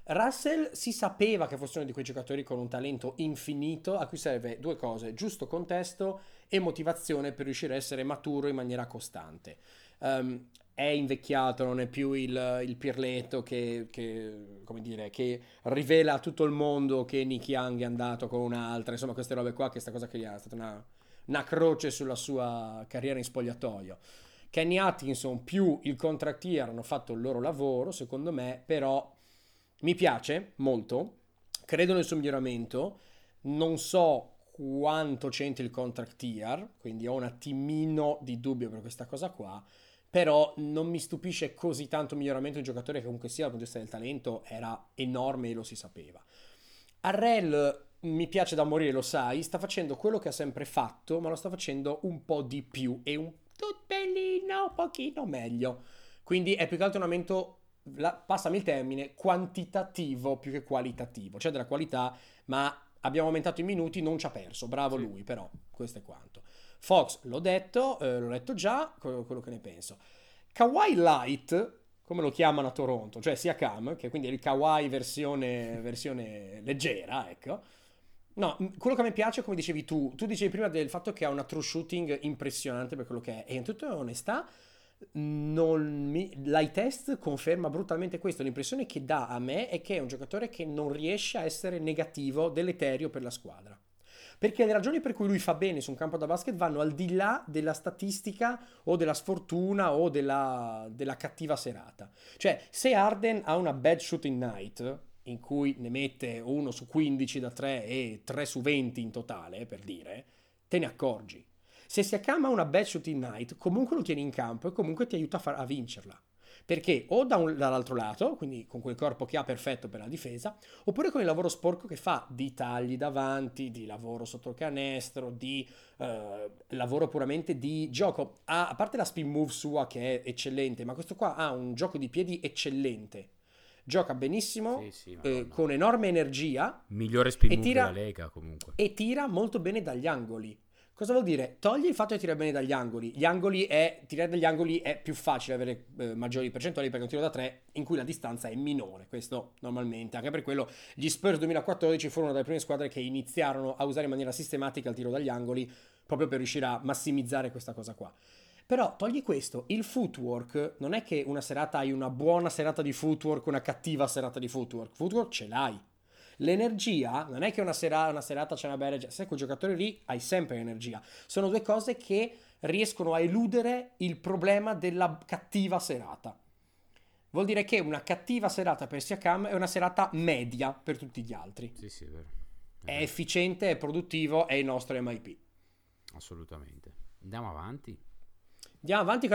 Russell si sapeva che fosse uno di quei giocatori con un talento infinito a cui serve due cose: giusto contesto e motivazione per riuscire a essere maturo in maniera costante. È invecchiato, non è più il pirletto che rivela a tutto il mondo che Nick Young è andato con un'altra, insomma queste robe qua, che sta cosa che gli è stata una croce sulla sua carriera in spogliatoio. Kenny Atkinson più il contract year hanno fatto il loro lavoro, secondo me, però mi piace molto, credo nel suo miglioramento, non so quanto c'entri il contract year, quindi ho un attimino di dubbio per questa cosa qua. Però non mi stupisce così tanto il miglioramento di un giocatore che comunque sia dal punto di vista del talento era enorme e lo si sapeva. Harrell mi piace da morire, lo sai, sta facendo quello che ha sempre fatto, ma lo sta facendo un po' di più e un tutellino, un pochino meglio. Quindi è più che altro un aumento, passami il termine, quantitativo più che qualitativo. Cioè della qualità, ma abbiamo aumentato i minuti, non ci ha perso, bravo sì. Lui però, questo è quanto. Fox, l'ho detto già, quello che ne penso. Kawhi Light, come lo chiamano a Toronto, cioè Siakam, che quindi è il Kawhi versione leggera, ecco. No, quello che a me piace, come dicevi tu dicevi prima del fatto che ha una true shooting impressionante per quello che è, e in tutta onestà, l'eye test conferma brutalmente questo. L'impressione che dà a me è che è un giocatore che non riesce a essere negativo, deleterio per la squadra. Perché le ragioni per cui lui fa bene su un campo da basket vanno al di là della statistica o della sfortuna o della cattiva serata. Cioè, se Harden ha una bad shooting night, in cui ne mette 1 su 15 da 3 e 3 su 20 in totale, per dire, te ne accorgi. Se Siakam ha una bad shooting night, comunque lo tieni in campo e comunque ti aiuta a vincerla. Perché o dall'altro lato, quindi con quel corpo che ha perfetto per la difesa, oppure con il lavoro sporco che fa di tagli davanti, di lavoro sotto il canestro, di lavoro puramente di gioco. A parte la spin move sua che è eccellente, ma questo qua ha un gioco di piedi eccellente. Gioca benissimo, sì, con enorme energia. Migliore spin move della Lega comunque. E tira molto bene dagli angoli. Cosa vuol dire? Togli il fatto di tirare bene dagli angoli. Tirare dagli angoli è più facile avere maggiori percentuali, perché è un tiro da 3 in cui la distanza è minore. Questo normalmente, anche per quello gli Spurs 2014 furono delle prime squadre che iniziarono a usare in maniera sistematica il tiro dagli angoli, proprio per riuscire a massimizzare questa cosa qua. Però togli questo, il footwork, non è che una serata hai una buona serata di footwork, una cattiva serata di footwork ce l'hai. L'energia non è che una serata c'è una bella energia, se quel giocatore lì hai sempre energia. Sono due cose che riescono a eludere il problema della cattiva serata. Vuol dire che una cattiva serata per Siakam è una serata media per tutti gli altri. Sì, vero. È efficiente, è produttivo, è il nostro MIP. Assolutamente. Andiamo avanti che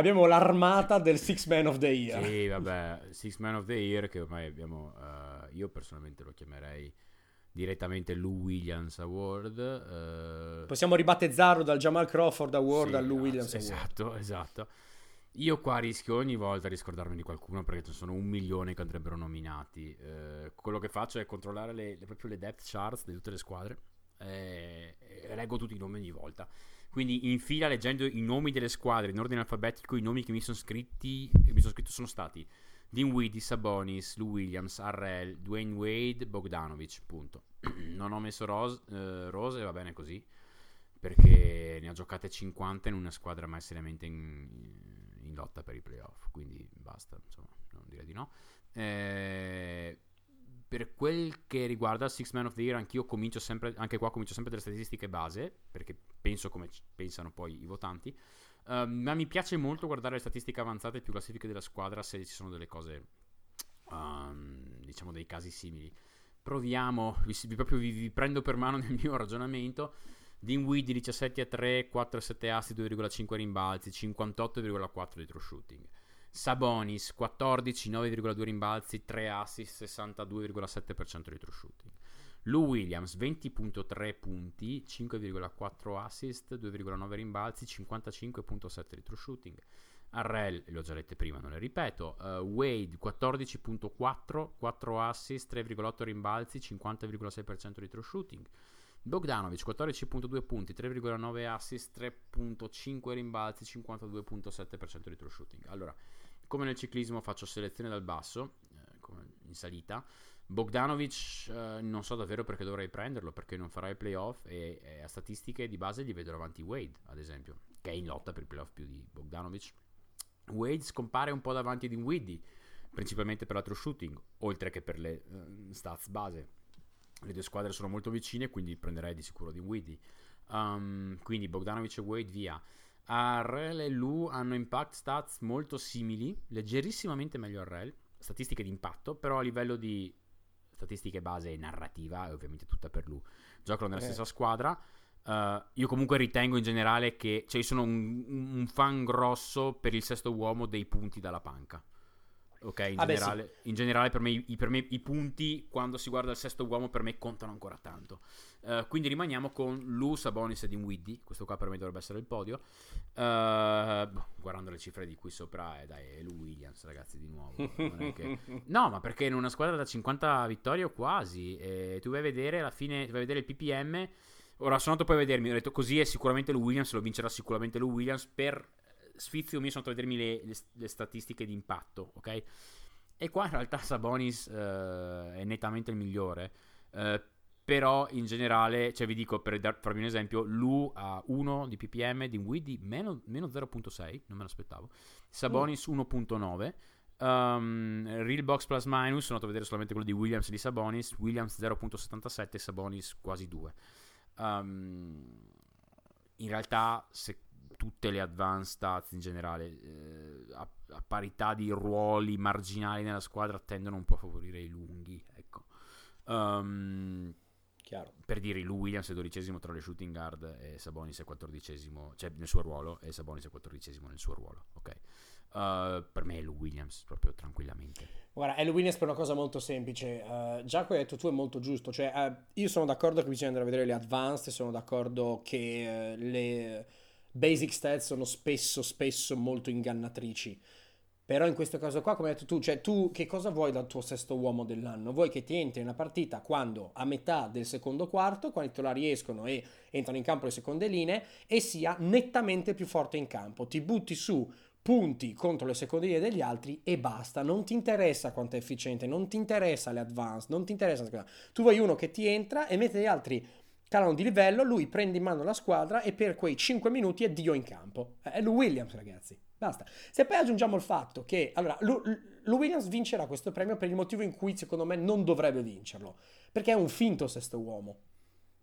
abbiamo l'armata del Six Man of the Year. Sì, vabbè, Six Man of the Year che ormai abbiamo, io personalmente lo chiamerei direttamente Lou Williams Award. Possiamo ribattezzarlo dal Jamal Crawford Award al Lou Williams Award. Esatto. Io qua rischio ogni volta di scordarmi di qualcuno, perché ci sono 1 milione che andrebbero nominati. Quello che faccio è controllare proprio le depth charts di tutte le squadre e leggo tutti i nomi ogni volta. Quindi in fila, leggendo i nomi delle squadre in ordine alfabetico, i nomi che mi sono scritto sono stati Dinwiddie, Sabonis, Lou Williams, Harrell, Dwayne Wade, Bogdanovic, punto. Non ho messo Rose e va bene così, perché ne ha giocate 50 in una squadra mai seriamente in lotta per i playoff, quindi basta, insomma, non dire di no. Per quel che riguarda il Six Man of the Year, anch'io comincio sempre delle statistiche base, perché penso come pensano poi i votanti, ma mi piace molto guardare le statistiche avanzate più classifiche della squadra se ci sono delle cose, diciamo dei casi simili. Proviamo, vi prendo per mano nel mio ragionamento. Dinwiddie 17-3, 4-7 assi, 2,5 rimbalzi, 58,4 di true shooting. Sabonis 14, 9,2 rimbalzi, 3 assist, 62,7% di true shooting. Lou Williams 20,3 punti, 5,4 assist, 2,9 rimbalzi, 55,7 di true shooting. Harrell, l'ho già lette prima, non le ripeto. Wade 14,4, 4 assist, 3,8 rimbalzi, 50,6% di true shooting. Bogdanovic 14,2 punti, 3,9 assist, 3,5 rimbalzi, 52,7% di true shooting. Allora, come nel ciclismo faccio selezione dal basso, come in salita. Bogdanovic non so davvero perché dovrei prenderlo, perché non farà i playoff e a statistiche di base gli vedo davanti Wade, ad esempio, che è in lotta per i playoff più di Bogdanovic. Wade scompare un po' davanti a Dinwiddie, principalmente per la true shooting, oltre che per le stats base. Le due squadre sono molto vicine, quindi prenderei di sicuro Dinwiddie. Quindi Bogdanovic e Wade via. Harrell e Lou hanno impact stats molto simili, leggerissimamente meglio Harrell, statistiche di impatto, però a livello di statistiche base e narrativa è ovviamente tutta per Lou. Giocano nella stessa squadra. Io comunque ritengo in generale che, cioè, io sono un fan grosso per il sesto uomo dei punti dalla panca. Ok, in generale per me i punti quando si guarda il sesto uomo per me contano ancora tanto. Quindi rimaniamo con Lou, Sabonis e Dinwiddie. Questo qua per me dovrebbe essere il podio. Guardando le cifre di qui sopra, dai, Lou Williams, ragazzi, di nuovo. No, ma perché in una squadra da 50 vittorie o quasi, tu vai a vedere alla fine, tu vai a vedere il PPM. Ora sono andato poi a vedermi, ho detto così è sicuramente Lou Williams, lo vincerà sicuramente Lou Williams per... sfizio mio, sono andato a vedermi le statistiche di impatto, ok? E qua in realtà Sabonis è nettamente il migliore, però in generale, cioè vi dico, per farvi un esempio, Lou ha 1 di PPM, Dinwiddie meno 0.6, non me l'aspettavo, Sabonis 1.9, Real Box Plus Minus, sono andato a vedere solamente quello di Williams e di Sabonis, Williams 0.77, Sabonis quasi 2. In realtà, se tutte le advanced stats in generale a parità di ruoli marginali nella squadra tendono un po' a favorire i lunghi, ecco. Chiaro. Per dire, Lou Williams è 12esimo tra le shooting guard e Sabonis è 14esimo, cioè nel suo ruolo, e Sabonis è 14esimo nel suo ruolo, ok. Per me è Lou Williams proprio tranquillamente. Guarda, è Lou Williams per una cosa molto semplice. Già quello che hai detto tu è molto giusto, cioè io sono d'accordo che bisogna andare a vedere le advanced, sono d'accordo che le basic stats sono spesso molto ingannatrici, però in questo caso qua, come hai detto tu, cioè tu che cosa vuoi dal tuo sesto uomo dell'anno? Vuoi che ti entri in una partita quando a metà del secondo quarto, quando i titolari escono e entrano in campo le seconde linee, e sia nettamente più forte in campo, ti butti su punti contro le seconde linee degli altri e basta, non ti interessa quanto è efficiente, non ti interessa le advanced, non ti interessa, tu vuoi uno che ti entra e mette gli altri calano di livello, lui prende in mano la squadra e per quei 5 minuti è Dio in campo. È Lou Williams, ragazzi, basta. Se poi aggiungiamo il fatto che, allora, Lou Williams vincerà questo premio per il motivo in cui secondo me non dovrebbe vincerlo, perché è un finto sesto uomo,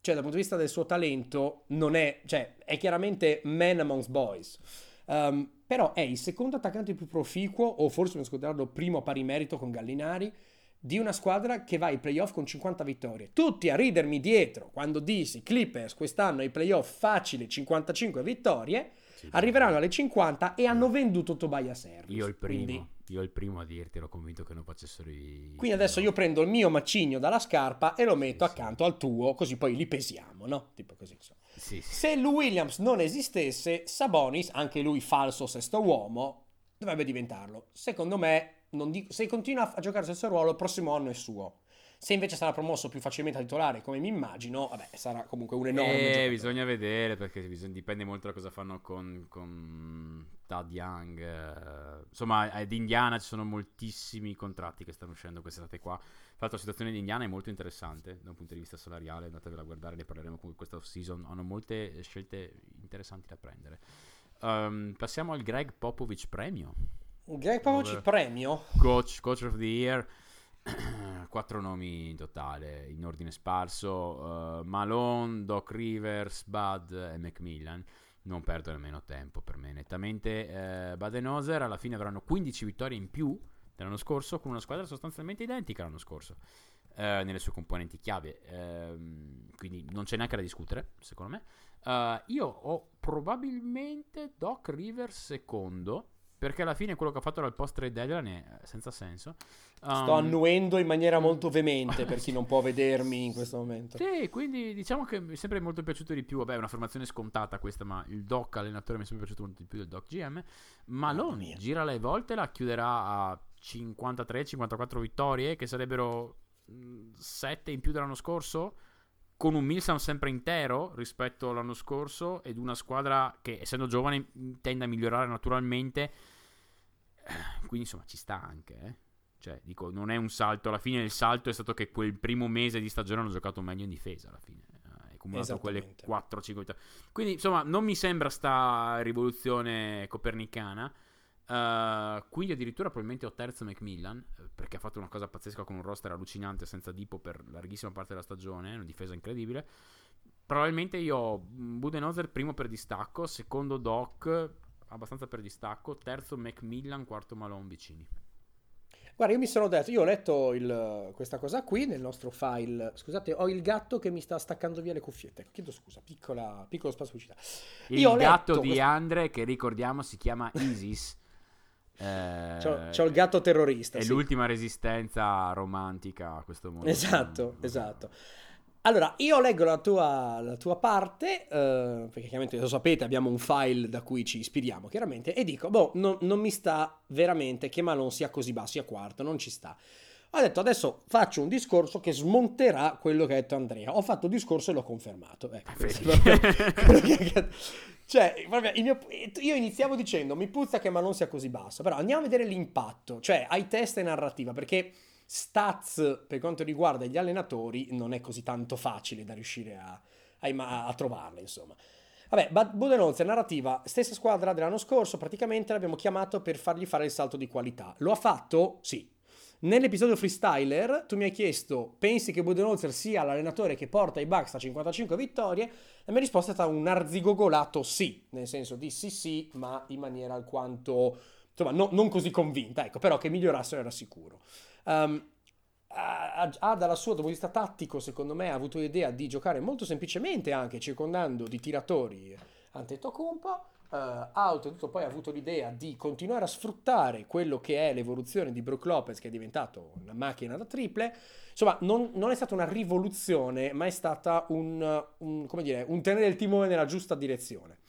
cioè dal punto di vista del suo talento non è, cioè è chiaramente man amongst boys, però è il secondo attaccante più proficuo, o forse non scordarlo primo a pari merito con Gallinari, di una squadra che va ai playoff con 50 vittorie. Tutti a ridermi dietro quando dissi Clippers quest'anno ai playoff facile 55 vittorie, sì, arriveranno alle 50 e hanno venduto Tobias Harris. Io il primo a dirti, ero convinto che non facessero i... Quindi adesso io prendo il mio macigno dalla scarpa e lo metto accanto al tuo, così poi li pesiamo, no? Tipo così, insomma. Sì, sì. Se Lou Williams non esistesse, Sabonis, anche lui falso sesto uomo, dovrebbe diventarlo. Secondo me, se continua a giocare il stesso ruolo, il prossimo anno è suo. Se invece sarà promosso più facilmente a titolare, come mi immagino, vabbè, sarà comunque un enorme giocatore. Bisogna vedere, perché dipende molto da cosa fanno con Trae Young. Insomma, ad Indiana ci sono moltissimi contratti che stanno uscendo quest'estate qua. Tra l'altro la situazione di Indiana è molto interessante da un punto di vista salariale, andatevela a guardare, ne parleremo comunque questa off-season. Hanno molte scelte interessanti da prendere. Passiamo al Greg Popovich premio. Greg Popovich premio? Coach of the Year. 4 nomi in totale, in ordine sparso: Malone, Doc Rivers, Bud e McMillan. Non perdo nemmeno tempo, per me nettamente Budenholzer. Alla fine avranno 15 vittorie in più dell'anno scorso, con una squadra sostanzialmente identica all'anno scorso nelle sue componenti chiave, quindi non c'è neanche da discutere, secondo me. Io ho probabilmente Doc Rivers secondo, perché alla fine quello che ha fatto dal post trade deadline è senza senso. Sto annuendo in maniera molto veemente per chi non può vedermi in questo momento. Sì, quindi diciamo che mi è sempre molto piaciuto di più. Vabbè, è una formazione scontata questa, ma il Doc allenatore mi è sempre piaciuto molto di più del Doc GM. Malone gira le volte, la chiuderà a 53-54 vittorie, che sarebbero 7 in più dell'anno scorso, con un Milsam sempre intero rispetto all'anno scorso, ed una squadra che, essendo giovane, tende a migliorare naturalmente, quindi insomma ci sta anche, Cioè, dico, non è un salto. Alla fine il salto è stato che quel primo mese di stagione hanno giocato meglio in difesa, alla fine è cumulato quelle 4-5 vittorie. Quindi insomma non mi sembra sta rivoluzione copernicana. Quindi addirittura probabilmente ho terzo McMillan, perché ha fatto una cosa pazzesca con un roster allucinante senza Dipo per larghissima parte della stagione, una difesa incredibile. Probabilmente io ho Budenholzer primo per distacco, secondo Doc abbastanza per distacco, terzo McMillan, quarto Malone vicini. Guarda, io mi sono detto, io ho letto questa cosa qui nel nostro file. Scusate, ho il gatto che mi sta staccando via le cuffiette. Chiedo scusa, piccolo spazio pubblicità. Il gatto di Andre, che ricordiamo si chiama Isis. C'ho il gatto terrorista. È sì. L'ultima resistenza romantica a questo mondo. Esatto. Allora, io leggo la tua parte, perché chiaramente lo sapete, abbiamo un file da cui ci ispiriamo, chiaramente, e dico, non mi sta veramente che Malone sia così basso, sia quarto, non ci sta. Ho detto, adesso faccio un discorso che smonterà quello che ha detto Andrea. Ho fatto un discorso e l'ho confermato. Cioè, io iniziavo dicendo, mi puzza che Malone sia così basso, però andiamo a vedere l'impatto, cioè ai test e narrativa, perché stats per quanto riguarda gli allenatori non è così tanto facile da riuscire a trovarle, insomma. Vabbè, Budenholzer, narrativa, stessa squadra dell'anno scorso, praticamente l'abbiamo chiamato per fargli fare il salto di qualità. Lo ha fatto? Sì. Nell'episodio Freestyler tu mi hai chiesto, pensi che Budenholzer sia l'allenatore che porta i Bucks a 55 vittorie? La mia risposta è stata un arzigogolato sì, nel senso di sì, ma in maniera alquanto, insomma, non così convinta, ecco, però che migliorassero era sicuro. Dalla sua punto di vista tattico, secondo me ha avuto l'idea di giocare molto semplicemente, anche circondando di tiratori Antetokounmpo. Ha oltretutto poi avuto l'idea di continuare a sfruttare quello che è l'evoluzione di Brook Lopez, che è diventato una macchina da triple. Insomma, non è stata una rivoluzione, ma è stata un tenere il timone nella giusta direzione.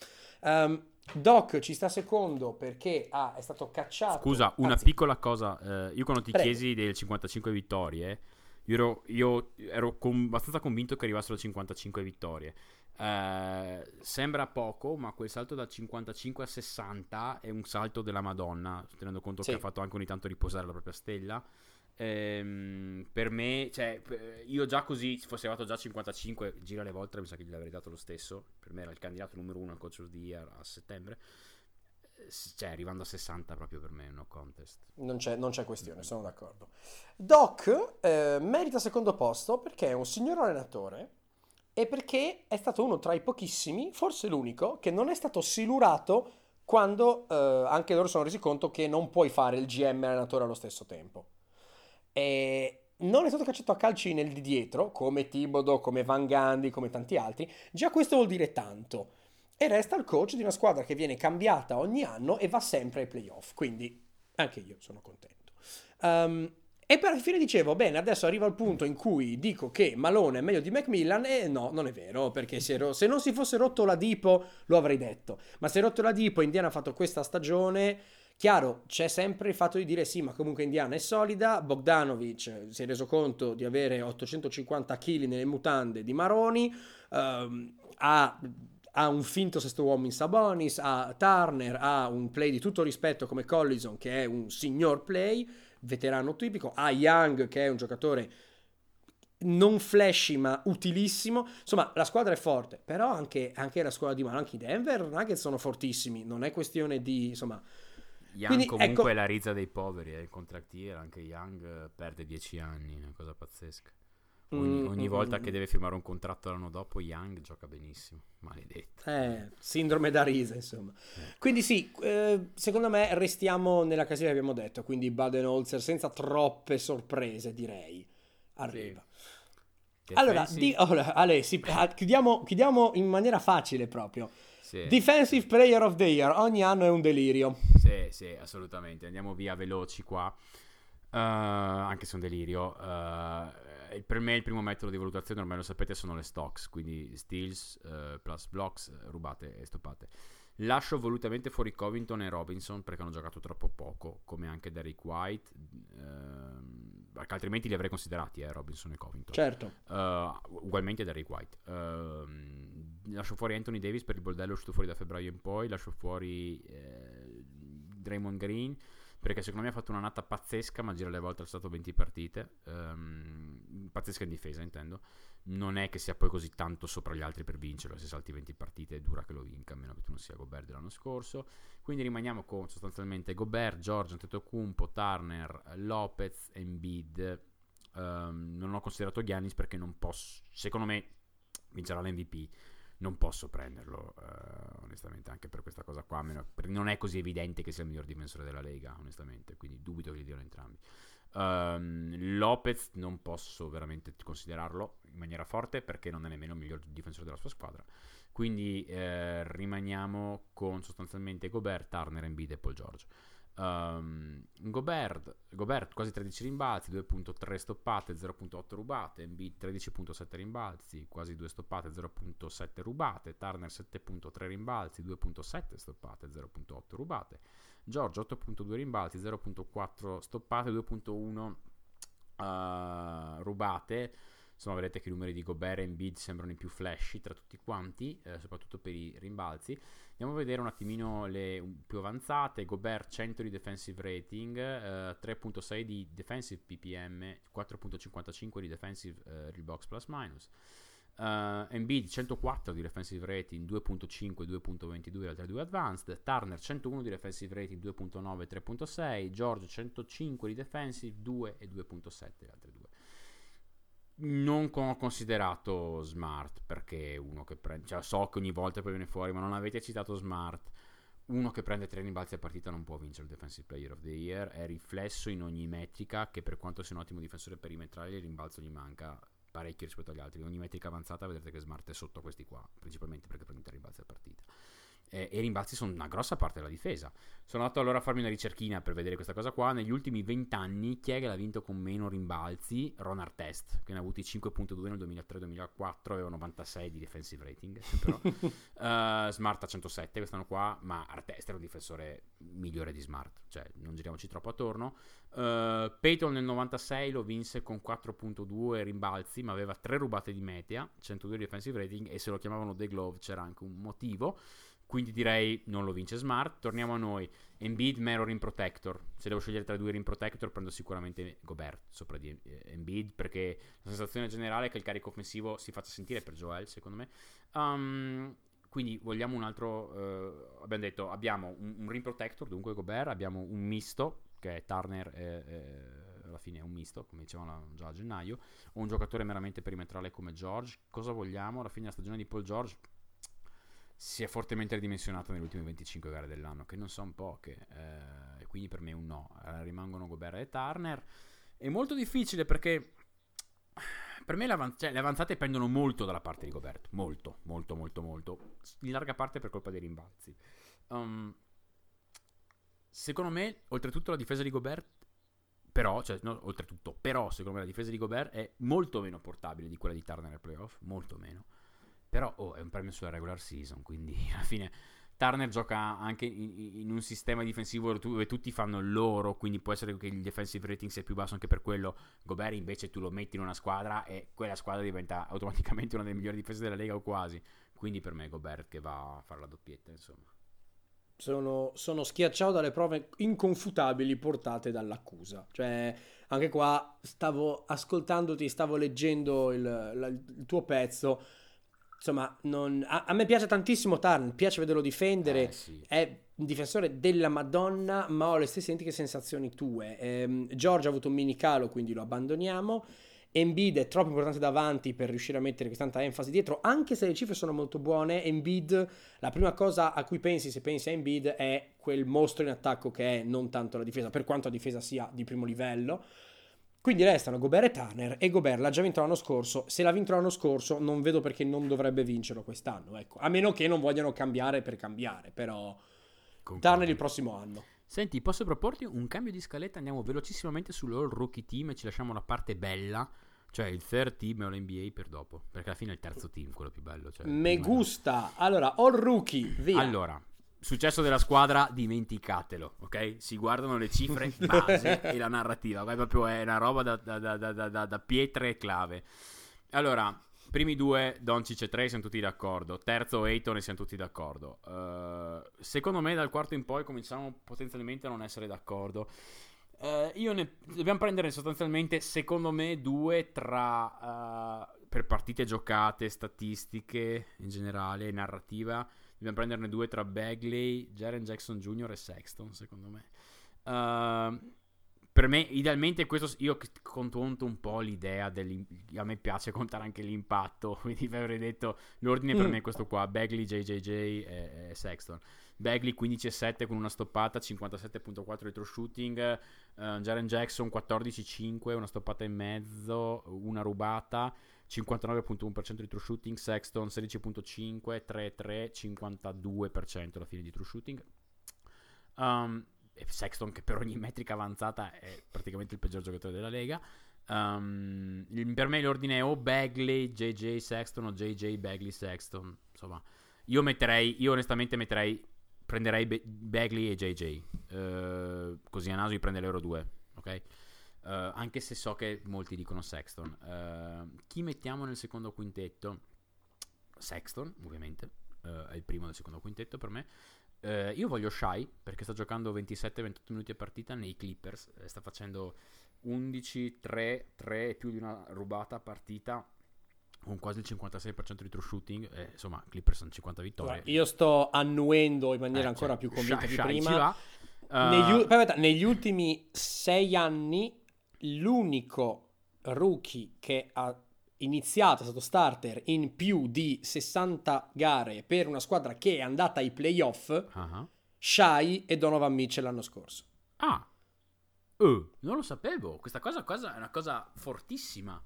Doc ci sta secondo perché è stato cacciato. Scusa, piccola cosa, io quando ti chiesi delle 55 vittorie, io ero abbastanza convinto che arrivassero 55 vittorie. Sembra poco, ma quel salto da 55 a 60 è un salto della Madonna, tenendo conto che ha fatto anche ogni tanto riposare la propria stella. Per me, cioè, io già così, se fosse arrivato già a 55 gira le volte, mi sa che gli avrei dato lo stesso. Per me era il candidato numero 1 al coach of the year a settembre. Cioè, arrivando a 60 proprio per me è no contest, non c'è questione, sono d'accordo. Doc merita secondo posto perché è un signor allenatore e perché è stato uno tra i pochissimi, forse l'unico, che non è stato silurato quando anche loro sono resi conto che non puoi fare il GM e allenatore allo stesso tempo. E non è stato cacciato a calci nel di dietro, come Thibodeau, come Van Gundy, come tanti altri. Già questo vuol dire tanto. E resta il coach di una squadra che viene cambiata ogni anno e va sempre ai playoff, quindi anche io sono contento. E per fine dicevo, bene, adesso arriva il punto in cui dico che Malone è meglio di McMillan, e no, non è vero, perché se non si fosse rotto l'Adipo lo avrei detto, ma si è rotto l'Adipo, Indiana ha fatto questa stagione Chiaro, c'è sempre il fatto di dire sì, ma comunque Indiana è solida, Bogdanovic si è reso conto di avere 850 kg nelle mutande di Maroni, ha un finto sesto uomo in Sabonis, ha Turner, ha un play di tutto rispetto come Collison, che è un signor play, veterano tipico, ha Young, che è un giocatore non flashy ma utilissimo. Insomma, la squadra è forte, però anche la squadra di Mano, anche i Denver Nuggets sono fortissimi, non è questione di, insomma... Young, quindi, comunque, ecco, è la rizza dei poveri, è il contractier, anche Young perde 10 anni, una cosa pazzesca. Ogni volta che deve firmare un contratto l'anno dopo, Young gioca benissimo, maledetto. Sindrome da risa, insomma. Quindi sì, secondo me restiamo nella casella che abbiamo detto, quindi Budenholzer senza troppe sorprese, direi, arriva. Sì. Allora, chiudiamo in maniera facile proprio. Sì. Defensive Player of the Year, ogni anno è un delirio. Sì, assolutamente, andiamo via veloci qua, anche se è un delirio. Per me il primo metodo di valutazione, ormai lo sapete, sono le stocks, quindi steals plus blocks, rubate e stoppate. Lascio volutamente fuori Covington e Robinson perché hanno giocato troppo poco, come anche Derrick White, perché altrimenti li avrei considerati, Robinson e Covington, certo, ugualmente Derrick White. Lascio fuori Anthony Davis per il bordello uscito fuori da febbraio in poi, lascio fuori Draymond Green perché secondo me ha fatto una nata pazzesca, ma gira le volte ha stato 20 partite, pazzesca in difesa, intendo. Non è che sia poi così tanto sopra gli altri per vincerlo, se salti 20 partite è dura che lo vinca, a meno che tu non sia Gobert dell'anno scorso. Quindi rimaniamo con sostanzialmente Gobert, George, Antetokounmpo, Turner, Lopez, Embiid. Non ho considerato Giannis perché non posso, secondo me vincerà l'MVP, non posso prenderlo, onestamente, anche per questa cosa qua, non è così evidente che sia il miglior difensore della Lega, onestamente, quindi dubito che li diano entrambi. Lopez non posso veramente considerarlo in maniera forte perché non è nemmeno il miglior difensore della sua squadra, quindi rimaniamo con sostanzialmente Gobert, Turner, Embiid e Paul George. Gobert quasi 13 rimbalzi, 2.3 stoppate, 0.8 rubate. Embiid 13.7 rimbalzi, quasi 2 stoppate, 0.7 rubate. Turner 7.3 rimbalzi, 2.7 stoppate, 0.8 rubate. George 8.2 rimbalzi, 0.4 stoppate, 2.1 rubate. Insomma, vedete che i numeri di Gobert e Embiid sembrano i più flashy tra tutti quanti, soprattutto per i rimbalzi. Andiamo a vedere un attimino le più avanzate. Gobert 100 di defensive rating, 3.6 di defensive ppm, 4.55 di defensive real box plus minus. Embiid 104 di defensive rating, 2.5, 2.22 altre due advanced. Turner 101 di defensive rating, 2.9, 3.6. George 105 di defensive, 2 e 2.7 le altre due. Non ho considerato Smart perché uno che prende, cioè so che ogni volta poi viene fuori, ma non avete citato Smart. Uno che prende 3 rimbalzi a partita non può vincere il Defensive Player of the Year, è riflesso in ogni metrica che, per quanto sia un ottimo difensore perimetrale, il rimbalzo gli manca parecchio rispetto agli altri. In ogni metrica avanzata vedrete che Smart è sotto questi qua, principalmente perché prende 3 rimbalzi a partita. E i rimbalzi sono una grossa parte della difesa. Sono andato allora a farmi una ricerchina per vedere questa cosa qua. Negli ultimi 20 anni chi è che l'ha vinto con meno rimbalzi? Ron Artest, che ne ha avuti 5.2 nel 2003-2004, aveva 96 di defensive rating però. Smart a 107 quest'anno qua, ma Artest era un difensore migliore di Smart, cioè non giriamoci troppo attorno. Payton nel 96 lo vinse con 4.2 rimbalzi, ma aveva 3 rubate di media, 102 di defensive rating, e se lo chiamavano The Glove c'era anche un motivo. Quindi direi non lo vince Smart. Torniamo a noi. Embiid mero rim protector. Se devo scegliere tra 2 rim protector prendo sicuramente Gobert sopra di Embiid, perché la sensazione generale è che il carico offensivo si faccia sentire per Joel, secondo me. Quindi vogliamo un altro... abbiamo detto, abbiamo un rim protector, dunque Gobert, abbiamo un misto, che è Turner, alla fine è un misto, come dicevano già a gennaio, o un giocatore meramente perimetrale come George. Cosa vogliamo? Alla fine della stagione di Paul George si è fortemente ridimensionato nelle ultime 25 gare dell'anno, che non sono poche, e quindi per me un no. Rimangono Gobert e Turner. È molto difficile perché per me le avanzate pendono molto dalla parte di Gobert, molto, in larga parte per colpa dei rimbalzi. Secondo me, oltretutto, la difesa di Gobert secondo me la difesa di Gobert è molto meno portabile di quella di Turner ai playoff, molto meno. Però è un premio sulla regular season, quindi alla fine Turner gioca anche in un sistema difensivo dove tutti fanno il loro, quindi può essere che il defensive rating sia più basso anche per quello. Gobert invece tu lo metti in una squadra e quella squadra diventa automaticamente una delle migliori difese della Lega o quasi, quindi per me è Gobert che va a fare la doppietta, insomma. Sono schiacciato dalle prove inconfutabili portate dall'accusa. Cioè, anche qua stavo ascoltandoti, stavo leggendo il tuo pezzo. Insomma, a me piace tantissimo Turner, piace vederlo difendere, sì. È un difensore della Madonna, ma ho le stesse identiche sensazioni tue. George ha avuto un mini calo, quindi lo abbandoniamo. Embiid è troppo importante davanti per riuscire a mettere tanta enfasi dietro, anche se le cifre sono molto buone. Embiid, la prima cosa a cui pensi se pensi a Embiid è quel mostro in attacco che è, non tanto la difesa, per quanto la difesa sia di primo livello. Quindi restano Gobert e Turner, e Gobert l'ha già vinto l'anno scorso. Se l'ha vinto l'anno scorso non vedo perché non dovrebbe vincerlo quest'anno, ecco, a meno che non vogliano cambiare per cambiare, però concordo. Turner il prossimo anno. Senti, posso proporti un cambio di scaletta? Andiamo velocissimamente sull'All Rookie Team e ci lasciamo la parte bella, cioè il third team o l'NBA per dopo, perché alla fine è il terzo team quello più bello. Cioè, me gusta! Allora, All Rookie, via! Allora, successo della squadra, dimenticatelo, ok? Si guardano le cifre base e la narrativa, okay? Proprio è una roba da pietre e clave. Allora, primi due, Doncic e Trae, siamo tutti d'accordo. Terzo, Ayton, e siamo tutti d'accordo. Secondo me dal quarto in poi cominciamo potenzialmente a non essere d'accordo. Dobbiamo prendere sostanzialmente, secondo me, due tra per partite giocate, statistiche in generale, narrativa. Dobbiamo prenderne due tra Bagley, Jaren Jackson Jr. e Sexton, secondo me. Per me idealmente questo, io conto un po' l'idea a me piace contare anche l'impatto, quindi vi avrei detto l'ordine per me è questo qua: Bagley, JJJ e Sexton. Bagley 15-7 con una stoppata, 57.4 retro shooting. Jaren Jackson 14-5, una stoppata e mezzo, una rubata, 59.1% di true shooting. Sexton 16.5, 3-3, 52% alla fine di true shooting. Sexton, che per ogni metrica avanzata è praticamente il peggior giocatore della Lega. Per me l'ordine è o Bagley, JJ, Sexton o JJ, Bagley, Sexton. Insomma, io onestamente prenderei Bagley e JJ, così a naso io prendo l'Euro 2, ok? Anche se so che molti dicono Sexton. Chi mettiamo nel secondo quintetto? Sexton, ovviamente, è il primo del secondo quintetto per me. Io voglio Shai, perché sta giocando 27-28 minuti a partita nei Clippers, sta facendo 11-3-3 e più di una rubata a partita, con quasi il 56% di true shooting. Insomma, Clippers sono 50 vittorie. Io sto annuendo in maniera ancora più convinta di prima. Negli ultimi 6 anni l'unico rookie che ha iniziato, è stato starter in più di 60 gare per una squadra che è andata ai playoff, Shai e Donovan Mitchell l'anno scorso. Non lo sapevo, questa cosa è una cosa fortissima.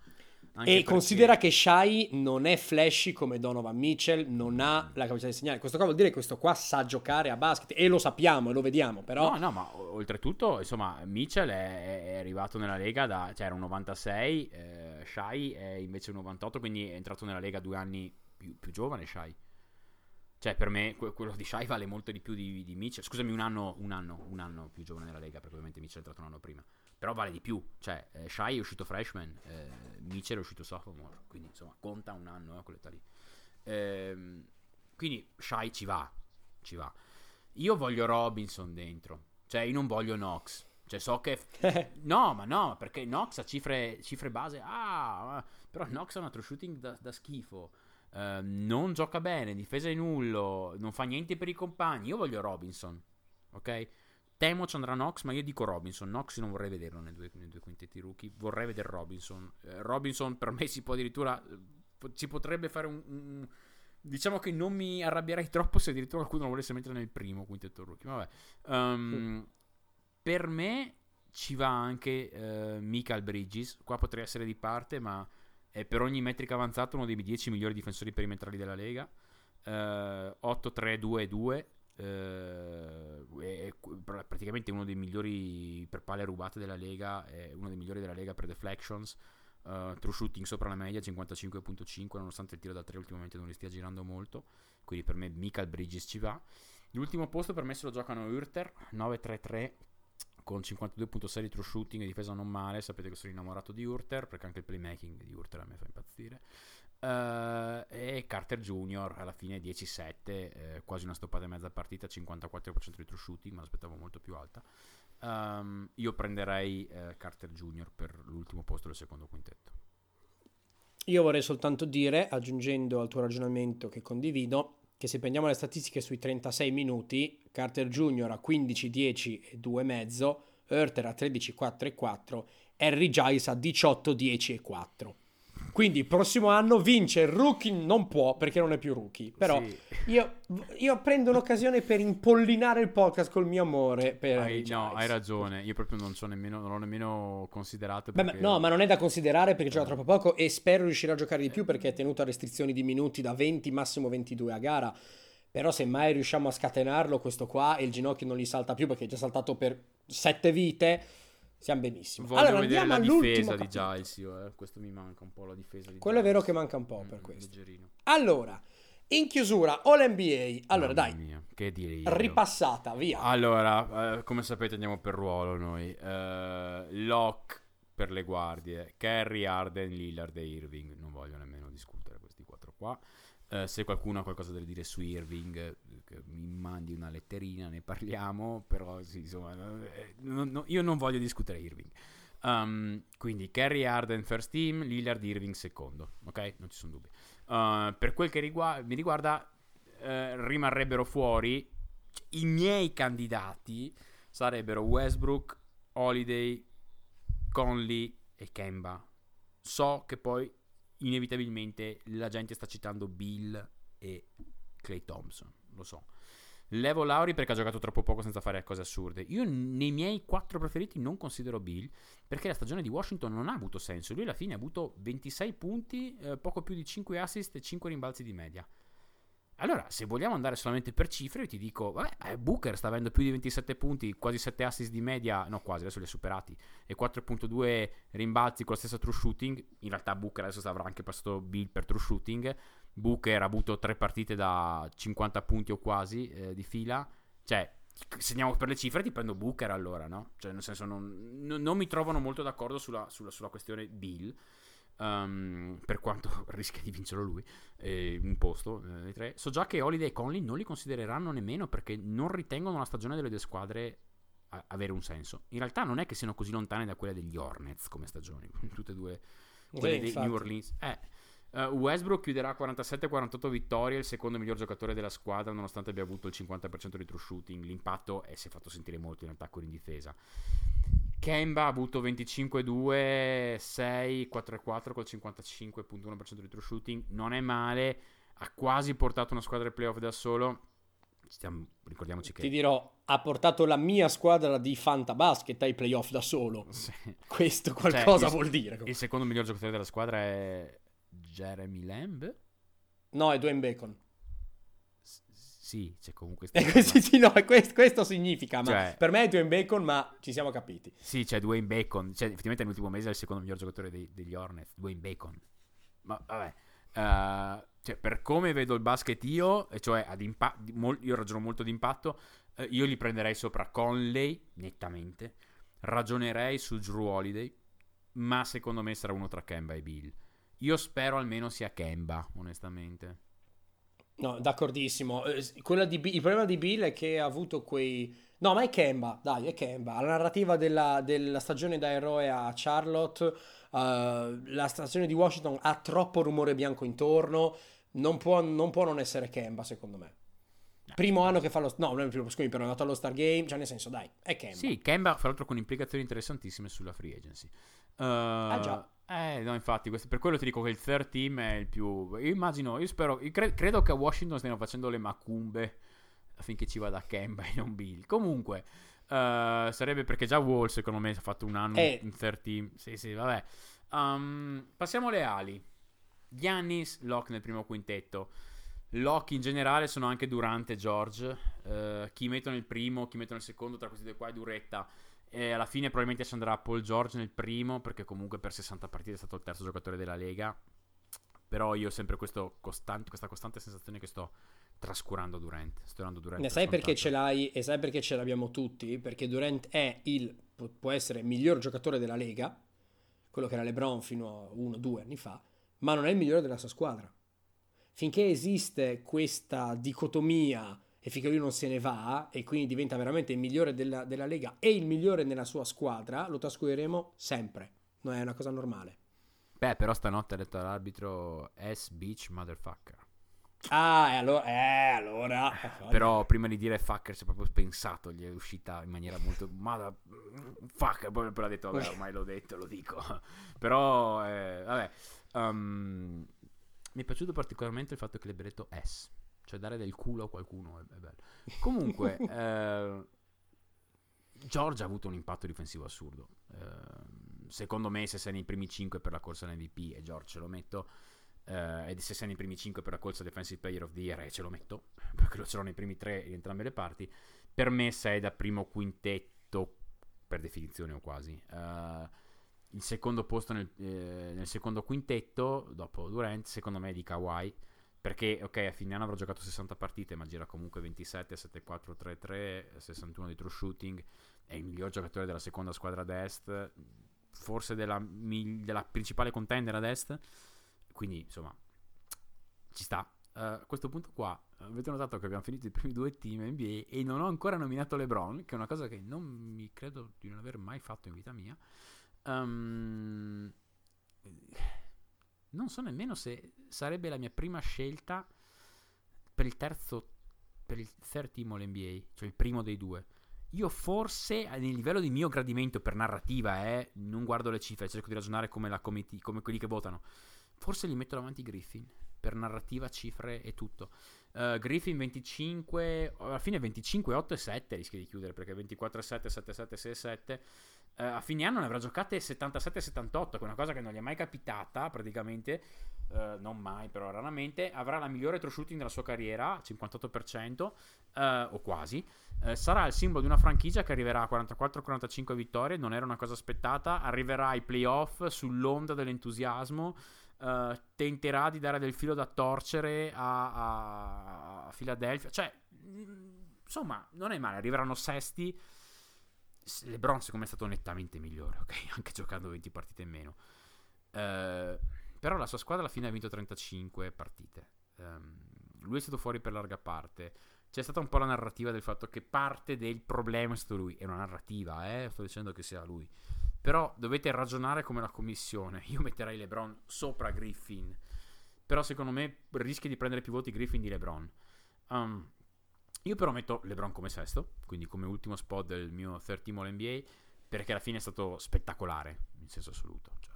Anche e perché... considera che Shai non è flashy come Donovan Mitchell, non ha la capacità di segnare. Questo qua vuol dire che questo qua sa giocare a basket, e lo sappiamo e lo vediamo, però no, ma oltretutto, insomma, Mitchell è arrivato nella Lega era un 96, Shai è invece un 98, quindi è entrato nella Lega 2 anni più giovane Shai. Cioè, per me quello di Shai vale molto di più di Mitchell. Scusami, un anno più giovane nella Lega, perché ovviamente Mitchell è entrato un anno prima. Però vale di più, cioè Shai è uscito freshman, Mitchell è uscito sophomore, quindi insomma conta un anno, quell'età lì. Quindi Shai ci va. Io voglio Robinson dentro, cioè io non voglio Knox, cioè so che no, perché Knox ha cifre base, però Knox ha un altro shooting da schifo, non gioca bene, difesa è nullo, non fa niente per i compagni. Io voglio Robinson, ok? Temo ci andrà Knox, ma io dico Robinson. Knox non vorrei vederlo nei due quintetti rookie, vorrei vedere Robinson. Robinson per me si può addirittura, si potrebbe fare un... Diciamo che non mi arrabbierei troppo se addirittura qualcuno lo volesse mettere nel primo quintetto rookie. Vabbè. Per me ci va anche Mikal Bridges. Qua potrei essere di parte, ma è per ogni metrica avanzata uno dei 10 migliori difensori perimetrali della Lega. 8-3-2-2. È praticamente uno dei migliori per palle rubate della Lega, è uno dei migliori della Lega per deflections, true shooting sopra la media 55.5, nonostante il tiro da 3 ultimamente non li stia girando molto, quindi per me Mikal Bridges ci va. L'ultimo posto per me se lo giocano Huerter, 9-3-3, con 52.6 di true shooting e difesa non male. Sapete che sono innamorato di Huerter, perché anche il playmaking di Huerter a me fa impazzire. E Carter Jr. alla fine 10-7, quasi una stoppata e mezza partita, 54% di true shooting, ma l'aspettavo molto più alta. Io prenderei Carter Jr. per l'ultimo posto del secondo quintetto. Io vorrei soltanto dire, aggiungendo al tuo ragionamento che condivido, che se prendiamo le statistiche sui 36 minuti, Carter Jr. a 15-10 e 2,5, Huerter a 13-4 e 4, Harry Giles a 18-10 e 4. Quindi il prossimo anno vince il rookie, non può perché non è più rookie, però sì. io prendo l'occasione per impollinare il podcast col mio amore per hai ragione, io proprio non l'ho nemmeno considerato perché... Beh, ma non è da considerare perché gioca troppo poco e spero riuscirà a giocare di più perché è tenuto a restrizioni di minuti da 20 massimo 22 a gara, però se mai riusciamo a scatenarlo questo qua e il ginocchio non gli salta più perché è già saltato per 7 vite, siamo benissimo. Voglio vedere la difesa di Giles, questo mi manca un po', la difesa di quello Giles. È vero che manca un po' per questo leggerino. Allora, in chiusura All NBA, allora che dire io. Ripassata, via. Allora, come sapete andiamo per ruolo noi, Locke per le guardie, Curry, Harden, Lillard e Irving, non voglio nemmeno discutere questi quattro qua. Se qualcuno ha qualcosa da dire su Irving mi mandi una letterina, ne parliamo, però sì, insomma io non voglio discutere Irving. Quindi Curry, Harden first team, Lillard, Irving secondo, ok? Non ci sono dubbi. Per quel che mi riguarda rimarrebbero fuori i miei candidati, sarebbero Westbrook, Holiday, Conley e Kemba. So che poi inevitabilmente la gente sta citando Bill e Klay Thompson, lo so. Levo Lauri perché ha giocato troppo poco senza fare cose assurde. Io nei miei 4 preferiti non considero Bill perché la stagione di Washington non ha avuto senso. Lui alla fine ha avuto 26 punti, poco più di 5 assist e 5 rimbalzi di media. Allora, se vogliamo andare solamente per cifre, io ti dico, vabbè, Booker sta avendo più di 27 punti, quasi 7 assist di media, no quasi, adesso li ha superati, e 4.2 rimbalzi con la stessa true shooting. In realtà Booker adesso avrà anche passato Bill per true shooting. Booker ha avuto 3 partite da 50 punti o quasi di fila. Cioè, se andiamo per le cifre ti prendo Booker allora, no? Cioè, nel senso, non mi trovano molto d'accordo sulla questione Bill. Per quanto rischia di vincerlo lui un posto dei tre. So già che Holiday e Conley non li considereranno nemmeno perché non ritengono la stagione delle due squadre avere un senso. In realtà non è che siano così lontane da quella degli Hornets come stagioni, tutte e due quelle dei New Orleans. Westbrook chiuderà 47-48 vittorie, il secondo miglior giocatore della squadra nonostante abbia avuto il 50% di true shooting. L'impatto si è fatto sentire molto in attacco e in difesa. Kemba ha avuto 25-2, 6, 4-4 col 55.1% di true shooting, non è male, ha quasi portato una squadra ai playoff da solo. Ricordiamoci che... Ti dirò, ha portato la mia squadra di Fantabasket ai playoff da solo. Sì. Questo qualcosa vuol dire. Comunque. Il secondo miglior giocatore della squadra è Jeremy Lamb? No, è Dwayne Bacon. Sì, c'è comunque... questo significa, ma cioè, per me è Dwayne Bacon, ma ci siamo capiti. Sì, c'è Dwayne Bacon, cioè, effettivamente nell'ultimo mese è il secondo miglior giocatore degli Hornets, Dwayne Bacon. Ma vabbè, cioè, per come vedo il basket io, cioè io ragiono molto d'impatto, io li prenderei sopra Conley, nettamente, ragionerei su Jrue Holiday, ma secondo me sarà uno tra Kemba e Bill. Io spero almeno sia Kemba, onestamente. No, d'accordissimo. Il problema di Bill è che ha avuto quei... No, ma è Kemba, dai, è Kemba. La narrativa della stagione da eroe a Charlotte, la stagione di Washington ha troppo rumore bianco intorno, non può non essere Kemba, secondo me. Primo anno che fa lo... No, non è primo, scusami, però è andato allo Star Game, cioè nel senso, dai, è Kemba. Sì, Kemba, fra l'altro con implicazioni interessantissime sulla free agency. Già. No, infatti, per quello ti dico che il third team è il più... Io credo che a Washington stiano facendo le macumbe affinché ci vada Kemba e non Bill. Comunque, sarebbe perché già Wall, secondo me, ha fatto un anno in third team. Sì, vabbè. Passiamo alle ali. Giannis, Locke nel primo quintetto. Locke in generale sono anche Durant e George. Chi mettono il primo, chi mettono il secondo, tra questi due qua è duretta. E alla fine probabilmente ci andrà Paul George nel primo, perché comunque per 60 partite è stato il terzo giocatore della Lega. Però io ho sempre questa costante sensazione che sto trascurando Durant. Ne sai perché ce l'hai e sai perché ce l'abbiamo tutti? Perché Durant è può essere il miglior giocatore della Lega, quello che era LeBron fino a 1-2 anni fa, ma non è il migliore della sua squadra. Finché esiste questa dicotomia e finché lui non se ne va e quindi diventa veramente il migliore della Lega e il migliore nella sua squadra, lo trascureremo sempre. Non è una cosa normale. Beh, però stanotte ha detto all'arbitro "S bitch motherfucker". Ah, e allora, però prima di dire fucker si è proprio pensato, gli è uscita in maniera molto fucker, poi però ha detto vabbè, ormai l'ho detto, lo dico. Però vabbè, mi è piaciuto particolarmente il fatto che l'abbia detto S, cioè dare del culo a qualcuno è bello. Comunque George ha avuto un impatto difensivo assurdo. Secondo me, se sei nei primi 5 per la corsa MVP, e George ce lo metto, e se sei nei primi 5 per la corsa Defensive Player of the Year, e ce lo metto, perché lo ce l'ho nei primi 3 in entrambe le parti, per me sei da primo quintetto per definizione o quasi. Il secondo posto nel secondo quintetto dopo Durant secondo me è di Kawhi, perché ok, a fine anno avrà giocato 60 partite, ma gira comunque 27, 7-4, 3-3, 61 di true shooting, è il miglior giocatore della seconda squadra ad est, forse della principale contender ad est, quindi insomma ci sta. A questo punto qua avete notato che abbiamo finito i primi 2 team NBA e non ho ancora nominato LeBron, che è una cosa che non mi credo di non aver mai fatto in vita mia. Non so nemmeno se sarebbe la mia prima scelta per il third team All-NBA, cioè il primo dei 2. Io forse, nel livello di mio gradimento per narrativa, non guardo le cifre, cerco di ragionare come quelli che votano, forse li metto davanti Griffin per narrativa, cifre e tutto. Griffin 25, alla fine 25, 8 e 7 rischia di chiudere, perché 24 e 7, 7 e 7, 6 e 7. A fine anno ne avrà giocate 77-78, che è una cosa che non gli è mai capitata praticamente, non mai, però raramente. Avrà la migliore true shooting della sua carriera, 58%, o quasi. Sarà il simbolo di una franchigia che arriverà a 44-45 vittorie, non era una cosa aspettata. Arriverà ai playoff sull'onda dell'entusiasmo, tenterà di dare del filo da torcere a Philadelphia, cioè insomma non è male. Arriveranno sesti. LeBron secondo me è stato nettamente migliore, ok, anche giocando 20 partite in meno, però la sua squadra alla fine ha vinto 35 partite. Lui è stato fuori per larga parte. C'è stata un po' la narrativa del fatto che parte del problema è stato lui. È una narrativa, sto dicendo che sia lui, però dovete ragionare come la commissione. Io metterei LeBron sopra Griffin, però secondo me rischia di prendere più voti Griffin di LeBron. Io però metto LeBron come sesto, quindi come ultimo spot del mio third team All-NBA, perché alla fine è stato spettacolare, in senso assoluto. Cioè,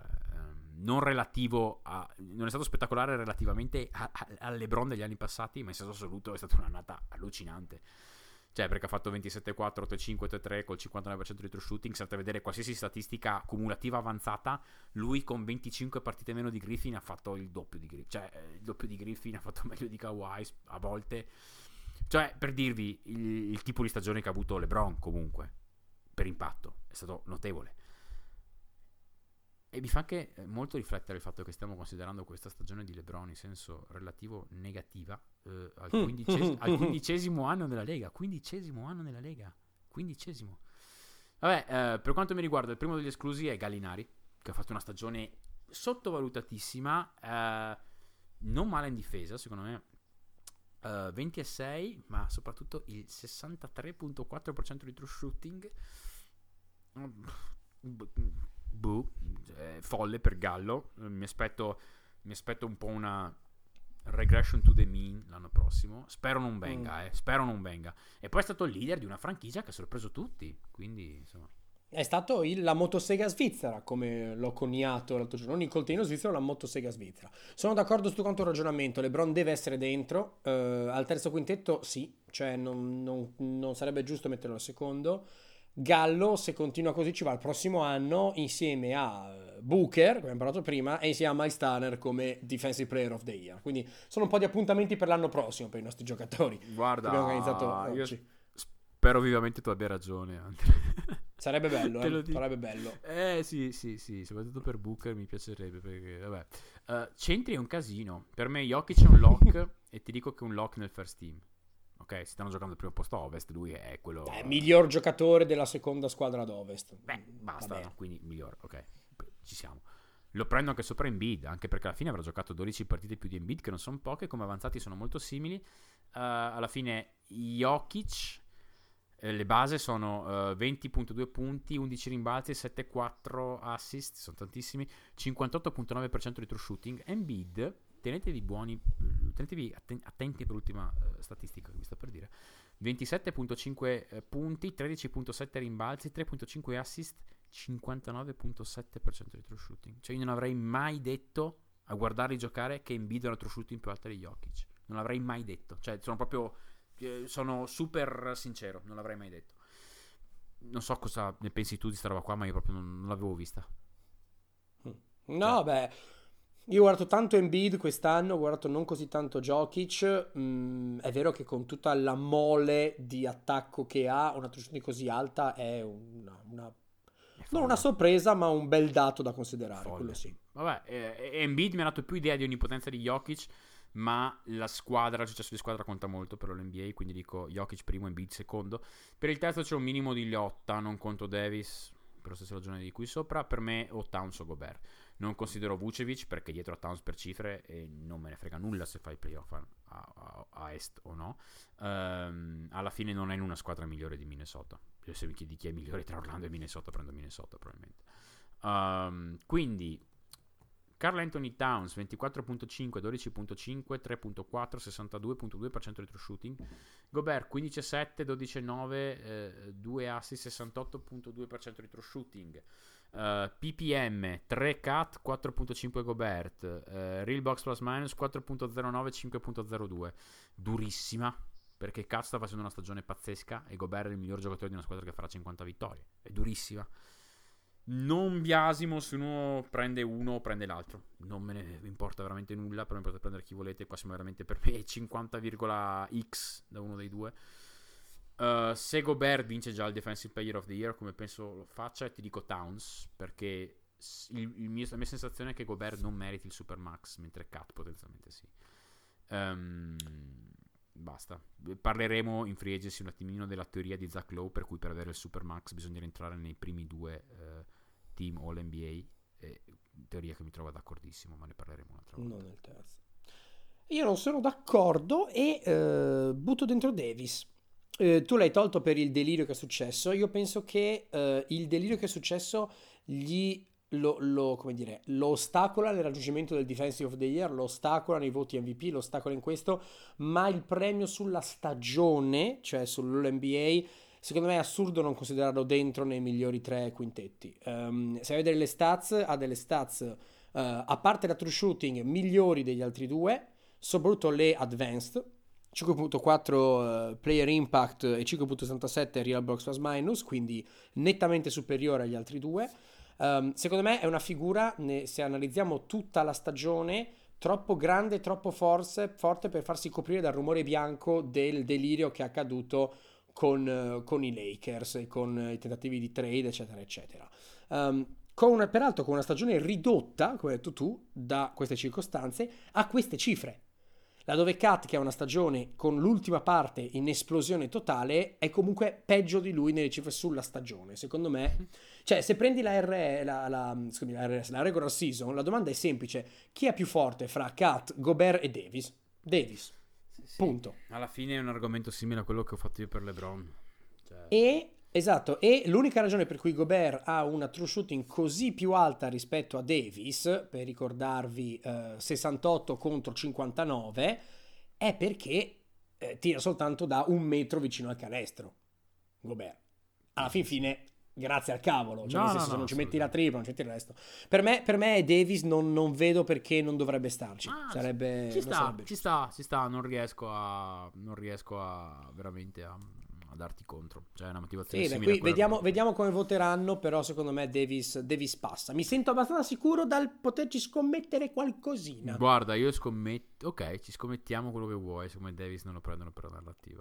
non è stato spettacolare relativamente al LeBron degli anni passati, ma in senso assoluto è stata un'annata allucinante. Cioè, perché ha fatto 27-4, 8-5, 8-3 col 59% di true shooting. Se andate a vedere qualsiasi statistica cumulativa avanzata, lui con 25 partite meno di Griffin ha fatto il doppio di Griffin. Cioè, il doppio di Griffin, ha fatto meglio di Kawhi a volte. Cioè, per dirvi il tipo di stagione che ha avuto LeBron, comunque, per impatto, è stato notevole. E mi fa anche molto riflettere il fatto che stiamo considerando questa stagione di LeBron in senso relativo negativa, al quindicesimo anno della Lega. Vabbè, per quanto mi riguarda, il primo degli esclusi è Gallinari, che ha fatto una stagione sottovalutatissima, non male in difesa, secondo me. 20 e 6, ma soprattutto il 63.4% di true shooting, folle per Gallo. Mi aspetto un po' una regression to the mean l'anno prossimo, spero non venga. E poi è stato il leader di una franchigia che ha sorpreso tutti, quindi insomma è stato la motosega svizzera, come l'ho coniato l'altro giorno, non il coltellino svizzero, la motosega svizzera. Sono d'accordo su quanto ragionamento. LeBron deve essere dentro, al terzo quintetto sì, cioè non sarebbe giusto metterlo al secondo. Gallo, se continua così, ci va il prossimo anno insieme a Booker, come abbiamo parlato prima, e insieme a Myles Turner come Defensive Player of the Year, quindi sono un po' di appuntamenti per l'anno prossimo per i nostri giocatori. Guarda, abbiamo organizzato oggi. Spero vivamente tu abbia ragione, Andrea. Sarebbe bello, sarebbe bello. Sì, soprattutto per Booker mi piacerebbe, perché vabbè. Centri è un casino. Per me Jokic è un lock e ti dico che un lock nel first team. Ok, si stanno giocando al primo posto a Ovest, lui è quello... È miglior giocatore della seconda squadra ad Ovest. Beh, basta, no, quindi miglior, ok, ci siamo. Lo prendo anche sopra Embiid, anche perché alla fine avrà giocato 12 partite più di Embiid, che non sono poche, come avanzati sono molto simili. Alla fine Jokic, le base sono 20.2 punti, 11 rimbalzi, 7.4 assist, sono tantissimi, 58.9% di true shooting. Embiid, tenetevi buoni, tenetevi attenti per l'ultima statistica che vi sto per dire, 27.5 punti, 13.7 rimbalzi, 3.5 assist, 59.7% di true shooting. Cioè io non avrei mai detto, a guardarli giocare, che Embiid ha una true shooting più alta di Jokic. Non l'avrei mai detto. Cioè sono proprio, sono super sincero, non l'avrei mai detto. Non so cosa ne pensi tu di sta roba qua, ma io proprio non l'avevo vista. No, cioè, beh, io ho guardato tanto Embiid quest'anno, ho guardato non così tanto Jokic. È vero che con tutta la mole di attacco che ha, una true shooting così alta è una non una sorpresa, ma un bel dato da considerare, folle. Quello sì. Vabbè, Embiid mi ha dato più idea di onnipotenza di Jokic, ma la squadra, il successo di squadra conta molto per l'NBA, quindi dico Jokic primo, Embiid secondo. Per il terzo c'è un minimo di lotta, non conto Davis, per la stessa ragione di qui sopra. Per me o Towns o Gobert. Non considero Vucevic perché dietro a Towns per cifre non me ne frega nulla se fai playoff a est o no. Alla fine non è in una squadra migliore di Minnesota. Se mi chiedi chi è migliore tra Orlando e Minnesota, prendo Minnesota probabilmente. Quindi Karl-Anthony Towns 24.5, 12.5, 3.4, 62.2% di true shooting. Gobert 15.7, 12.9, 2 assist, 68.2% di true shooting. PPM 3 cut, 4.5 Gobert. Real box plus minus 4.09, 5.02. Durissima, perché Kat sta facendo una stagione pazzesca e Gobert è il miglior giocatore di una squadra che farà 50 vittorie. È durissima. Non biasimo se uno prende uno o prende l'altro. Non me ne importa veramente nulla, però mi potete prendere chi volete. Qua siamo veramente, per me, 50,x da uno dei due. Se Gobert vince già il Defensive Player of the Year, come penso lo faccia, e ti dico Towns, perché la mia sensazione è che Gobert non meriti il Supermax, mentre Kat potenzialmente sì. Basta, parleremo in free agency un attimino della teoria di Zach Lowe, per cui per avere il Supermax bisogna entrare nei primi due team All-NBA, teoria che mi trovo d'accordissimo, ma ne parleremo un'altra volta. Non nel terzo. Io non sono d'accordo e butto dentro Davis. Tu l'hai tolto per il delirio che è successo. Io penso che il delirio che è successo gli lo ostacola nel raggiungimento del Defensive of the Year, lo ostacola nei voti MVP, lo ostacola in questo, ma il premio sulla stagione, cioè sull'NBA, secondo me è assurdo non considerarlo dentro nei migliori tre quintetti. Se vai a vedere le stats, ha delle stats a parte la true shooting migliori degli altri due, soprattutto le advanced, 5.4 player impact e 5.67 real box plus minus, quindi nettamente superiore agli altri due. Secondo me è una figura, se analizziamo tutta la stagione, troppo grande, troppo forte per farsi coprire dal rumore bianco del delirio che è accaduto con i Lakers e con i tentativi di trade, eccetera eccetera. Peraltro con una stagione ridotta, come hai detto tu, da queste circostanze a queste cifre, laddove Kat, che ha una stagione con l'ultima parte in esplosione totale, è comunque peggio di lui nelle cifre sulla stagione, secondo me. Cioè, se prendi la regular season, la domanda è semplice: chi è più forte fra Kat, Gobert e Davis? Davis, sì. Punto. Alla fine è un argomento simile a quello che ho fatto io per LeBron. Cioè... Esatto, e l'unica ragione per cui Gobert ha una true shooting così più alta rispetto a Davis, per ricordarvi 68 contro 59, è perché tira soltanto da un metro vicino al canestro Gobert. Alla fin fine, grazie al cavolo, cioè, nel senso, se non ci metti la tripla, non ci metti il resto. Per me Davis non vedo perché non dovrebbe starci. Ci sta, non riesco a veramente a darti contro, cioè una motivazione simile. Qui vediamo come voteranno, però secondo me Davis passa. Mi sento abbastanza sicuro dal poterci scommettere qualcosina. Guarda, io scommetto, ok, ci scommettiamo quello che vuoi, siccome Davis non lo prendono per la attiva.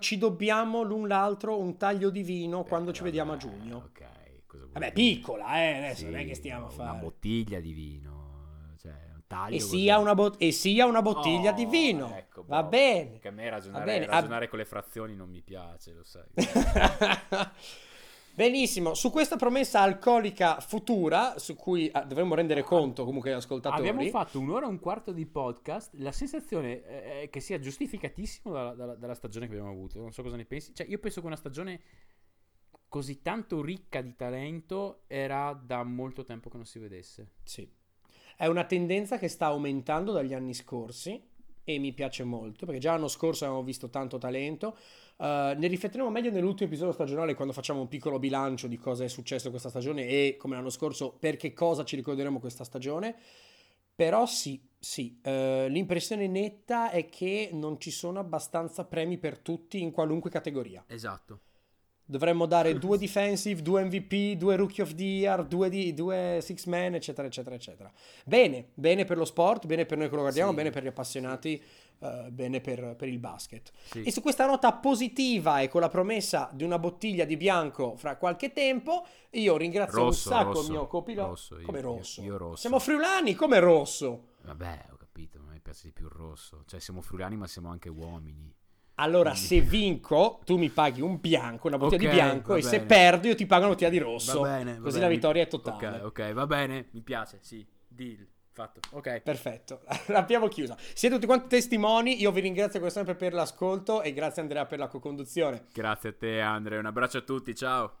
Ci dobbiamo l'un l'altro un taglio di vino quando ci vediamo a giugno. Ok, cosa vuoi? Vabbè, piccola, adesso sì, non è che stiamo a fare una bottiglia di vino. cioè, un taglio e sia una bottiglia di vino. Ecco, va bene. Perché a me ragionare con le frazioni non mi piace, lo sai. Benissimo, su questa promessa alcolica futura, su cui dovremmo rendere conto comunque agli ascoltatori. Abbiamo fatto un'ora e un quarto di podcast, la sensazione è che sia giustificatissimo dalla stagione che abbiamo avuto, non so cosa ne pensi, cioè io penso che una stagione così tanto ricca di talento era da molto tempo che non si vedesse. Sì, è una tendenza che sta aumentando dagli anni scorsi e mi piace molto, perché già l'anno scorso avevamo visto tanto talento. Ne rifletteremo meglio nell'ultimo episodio stagionale, quando facciamo un piccolo bilancio di cosa è successo questa stagione e, come l'anno scorso, per che cosa ci ricorderemo questa stagione. Però sì, l'impressione netta è che non ci sono abbastanza premi per tutti in qualunque categoria. Esatto. Dovremmo dare 2 defensive, 2 MVP, 2 rookie of the year, 2 six man, eccetera, eccetera, eccetera. Bene per lo sport, bene per noi che lo guardiamo, sì. Bene per gli appassionati. Bene per il basket, sì. E su questa nota positiva e con la promessa di una bottiglia di bianco fra qualche tempo, io ringrazio un sacco il mio copilota. Come rosso? Io rosso. Siamo friulani, come rosso? Vabbè, ho capito, a me piace di più il rosso. Cioè siamo friulani ma siamo anche uomini. Allora se vinco tu mi paghi un bianco, una bottiglia di bianco, e se perdo io ti pago una bottiglia di rosso. Va bene, così la vittoria è totale. Ok, va bene, mi piace, sì, deal. Fatto, ok, perfetto, l'abbiamo chiusa. Siete tutti quanti testimoni, io vi ringrazio come sempre per l'ascolto e grazie Andrea per la co-conduzione. Grazie a te Andrea, un abbraccio a tutti, ciao.